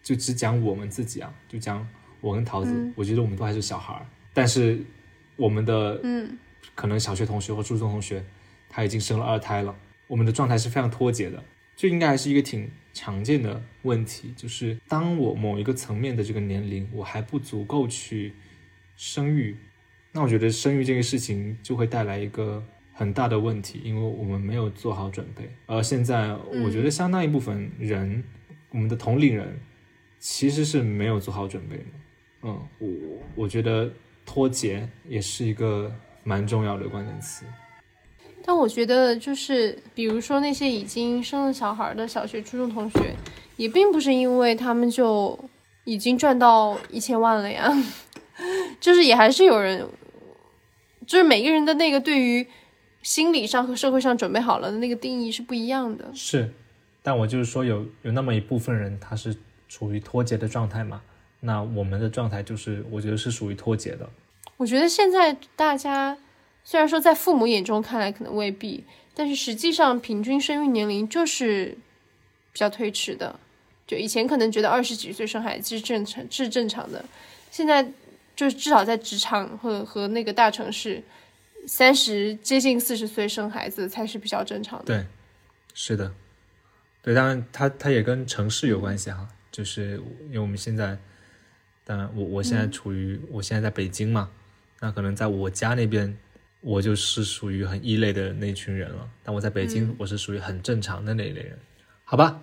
就只讲我们自己啊，就讲我跟桃子，我觉得我们都还是小孩，但是我们的可能小学同学或初中同学他已经生了二胎了，我们的状态是非常脱节的。这应该还是一个挺常见的问题，就是当我某一个层面的这个年龄我还不足够去生育，那我觉得生育这个事情就会带来一个很大的问题，因为我们没有做好准备。现在我觉得相当一部分人，我们的同龄人其实是没有做好准备的。我觉得脱节也是一个蛮重要的关键词。但我觉得就是比如说那些已经生了小孩的小学初中同学，也并不是因为他们就已经赚到1000万了呀，就是也还是有人，就是每个人的那个对于心理上和社会上准备好了的那个定义是不一样的。是，但我就是说有那么一部分人他是处于脱节的状态嘛，那我们的状态就是我觉得是属于脱节的。我觉得现在大家虽然说在父母眼中看来可能未必，但是实际上平均生育年龄就是比较推迟的，就以前可能觉得20几岁生孩子是正常的，现在就至少在职场和那个大城市30接近40岁生孩子才是比较正常的。对，是的，对，当然它也跟城市有关系哈，就是因为我们现在，当然我现在处于我现在在北京嘛，那可能在我家那边我就是属于很异类的那群人了，但我在北京我是属于很正常的那一类人，好吧？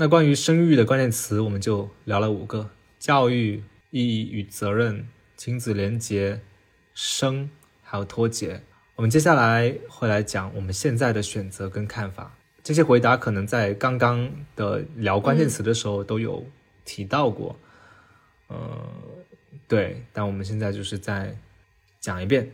那关于生育的关键词我们就聊了5个：教育、意义与责任、亲子连结、生，还有脱节。我们接下来会来讲我们现在的选择跟看法。这些回答可能在刚刚的聊关键词的时候都有提到过，对，但我们现在就是再讲一遍。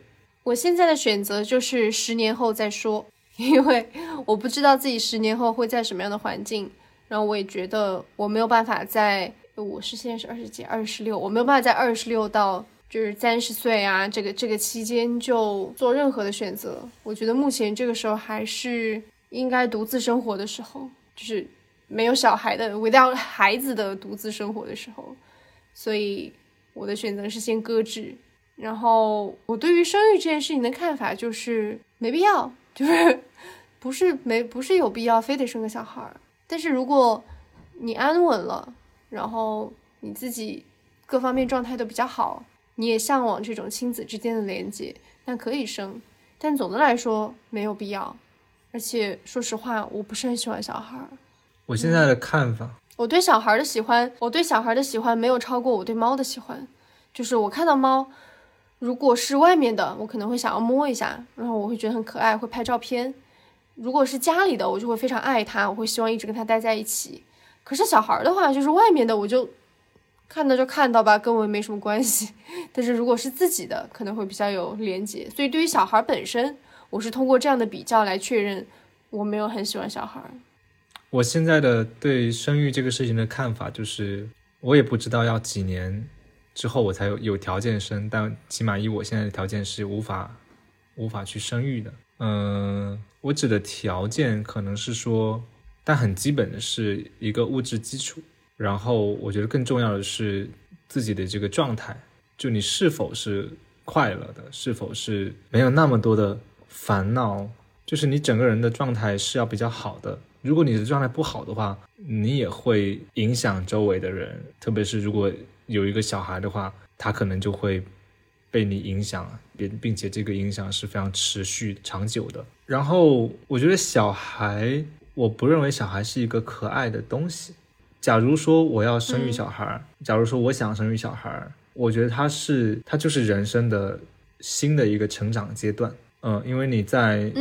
我现在的选择就是10年后再说，因为我不知道自己10年后会在什么样的环境，然后我也觉得我没有办法在，我是现在是26，我没有办法在26到就是30岁啊，这个期间就做任何的选择。我觉得目前这个时候还是应该独自生活的时候，就是没有小孩的 without 孩子的独自生活的时候，所以我的选择是先搁置。然后我对于生育这件事情的看法就是没必要，就是不是有必要非得生个小孩，但是如果你安稳了，然后你自己各方面状态都比较好，你也向往这种亲子之间的连接，那可以生，但总的来说没有必要。而且说实话，我不是很喜欢小孩。我现在的看法，我对小孩的喜欢没有超过我对猫的喜欢。就是我看到猫，如果是外面的，我可能会想要摸一下，然后我会觉得很可爱，会拍照片。如果是家里的，我就会非常爱它，我会希望一直跟它待在一起。可是小孩的话，就是外面的我就看到就看到吧，跟我也没什么关系。但是如果是自己的，可能会比较有连结。所以对于小孩本身，我是通过这样的比较来确认我没有很喜欢小孩。我现在的对生育这个事情的看法就是，我也不知道要几年之后我才有条件生，但起码以我现在的条件是无法去生育的。我指的条件可能是说，但很基本的是一个物质基础。然后我觉得更重要的是自己的这个状态，就你是否是快乐的，是否是没有那么多的烦恼，就是你整个人的状态是要比较好的。如果你的状态不好的话，你也会影响周围的人，特别是如果有一个小孩的话，他可能就会被你影响，并且这个影响是非常持续长久的。然后我觉得小孩，我不认为小孩是一个可爱的东西。假如说我要生育小孩，假如说我想生育小孩，我觉得它就是人生的新的一个成长阶段。因为你在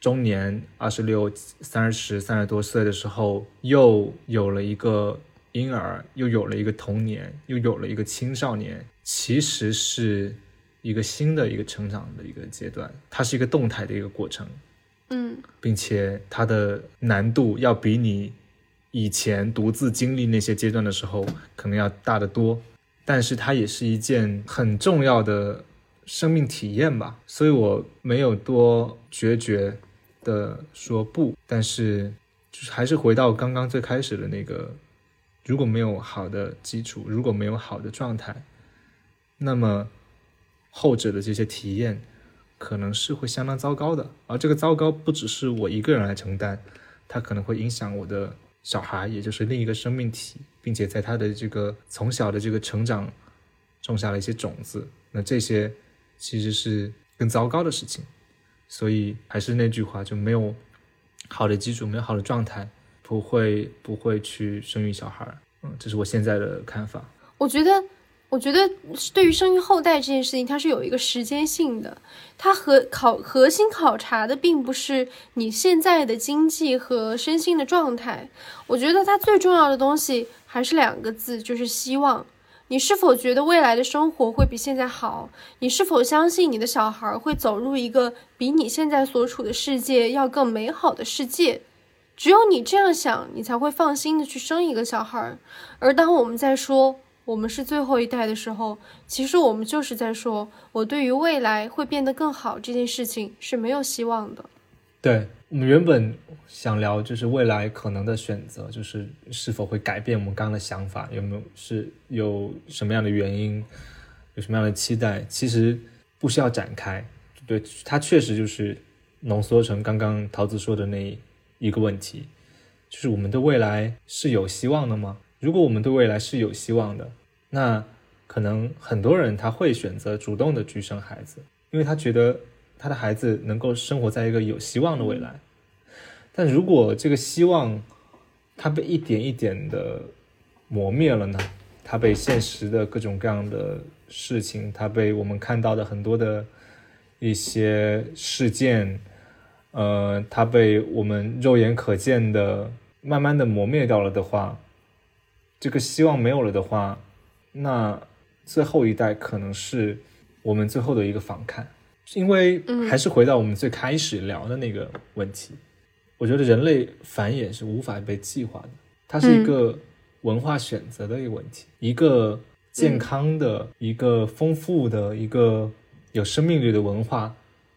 中年26、30、30多岁的时候，又有了一个婴儿，又有了一个童年，又有了一个青少年，其实是一个新的一个成长的一个阶段，它是一个动态的一个过程，并且它的难度要比你以前独自经历那些阶段的时候可能要大得多，但是它也是一件很重要的生命体验吧。所以我没有多决绝的说不，但是就是还是回到刚刚最开始的那个，如果没有好的基础，如果没有好的状态，那么后者的这些体验可能是会相当糟糕的，而这个糟糕不只是我一个人来承担，它可能会影响我的小孩，也就是另一个生命体，并且在他的这个从小的这个成长种下了一些种子，那这些其实是更糟糕的事情。所以还是那句话，就没有好的基础，没有好的状态，不会去生育小孩。这是我现在的看法。我觉得对于生育后代这件事情，它是有一个时间性的，它核心考察的并不是你现在的经济和身心的状态。我觉得它最重要的东西还是2个字，就是希望。你是否觉得未来的生活会比现在好？你是否相信你的小孩会走入一个比你现在所处的世界要更美好的世界？只有你这样想，你才会放心的去生一个小孩。而当我们在说我们是最后一代的时候，其实我们就是在说，我对于未来会变得更好这件事情是没有希望的。对，我们原本想聊就是未来可能的选择，就是是否会改变我们刚刚的想法，有什么样的原因，有什么样的期待，其实不需要展开。对，它确实就是浓缩成刚刚桃子说的那一个问题，就是我们对未来是有希望的吗？如果我们对未来是有希望的，那可能很多人他会选择主动的去生孩子，因为他觉得他的孩子能够生活在一个有希望的未来。但如果这个希望它被一点一点的磨灭了呢？它被现实的各种各样的事情，它被我们看到的很多的一些事件，它被我们肉眼可见的慢慢的磨灭掉了的话，这个希望没有了的话，那最后一代可能是我们最后的一个反抗。因为还是回到我们最开始聊的那个问题，我觉得人类繁衍是无法被计划的，它是一个文化选择的一个问题，一个健康的，一个丰富的，一个有生命力的文化，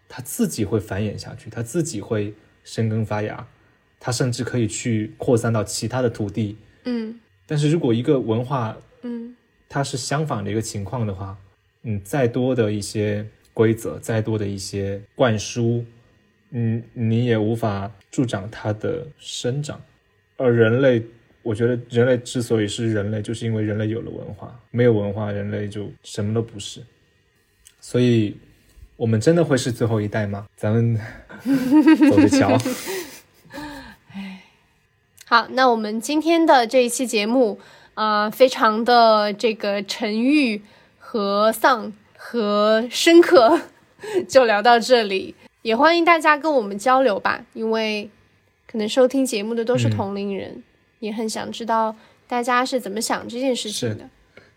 它自己会繁衍下去，它自己会生根发芽，它甚至可以去扩散到其他的土地。但是如果一个文化它是相反的一个情况的话，再多的一些规则，再多的一些灌输，你也无法助长它的生长。而人类，我觉得人类之所以是人类，就是因为人类有了文化，没有文化人类就什么都不是。所以我们真的会是最后一代吗？咱们走着瞧。好，那我们今天的这一期节目非常的这个沉郁和丧和深刻，就聊到这里，也欢迎大家跟我们交流吧，因为可能收听节目的都是同龄人，也很想知道大家是怎么想这件事情的。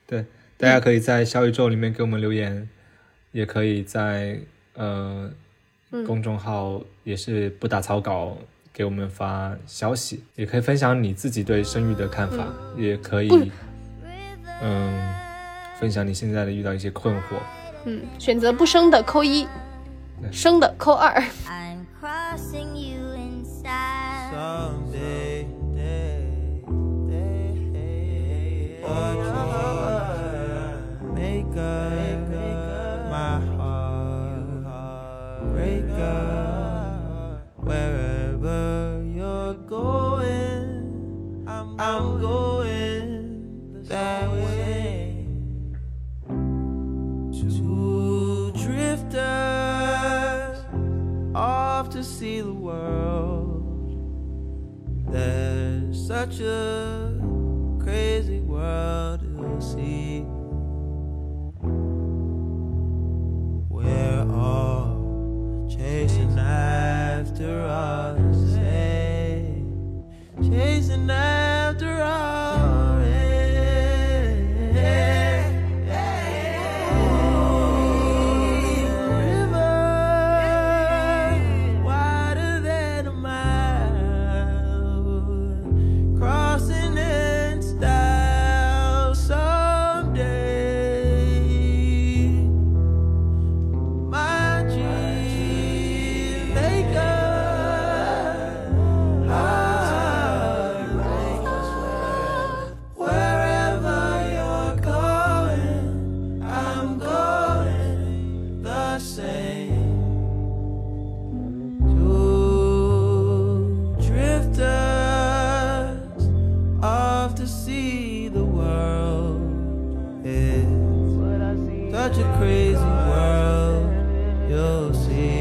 对，大家可以在小宇宙里面给我们留言，也可以在公众号也是不打草稿给我们发消息，也可以分享你自己对生育的看法，也可以分享你现在的遇到一些困惑。选择不生的扣1，生的扣2。See the world, there's such a crazy world to see. We're all chasing after our same, chasing after our such a crazy world, you'll see.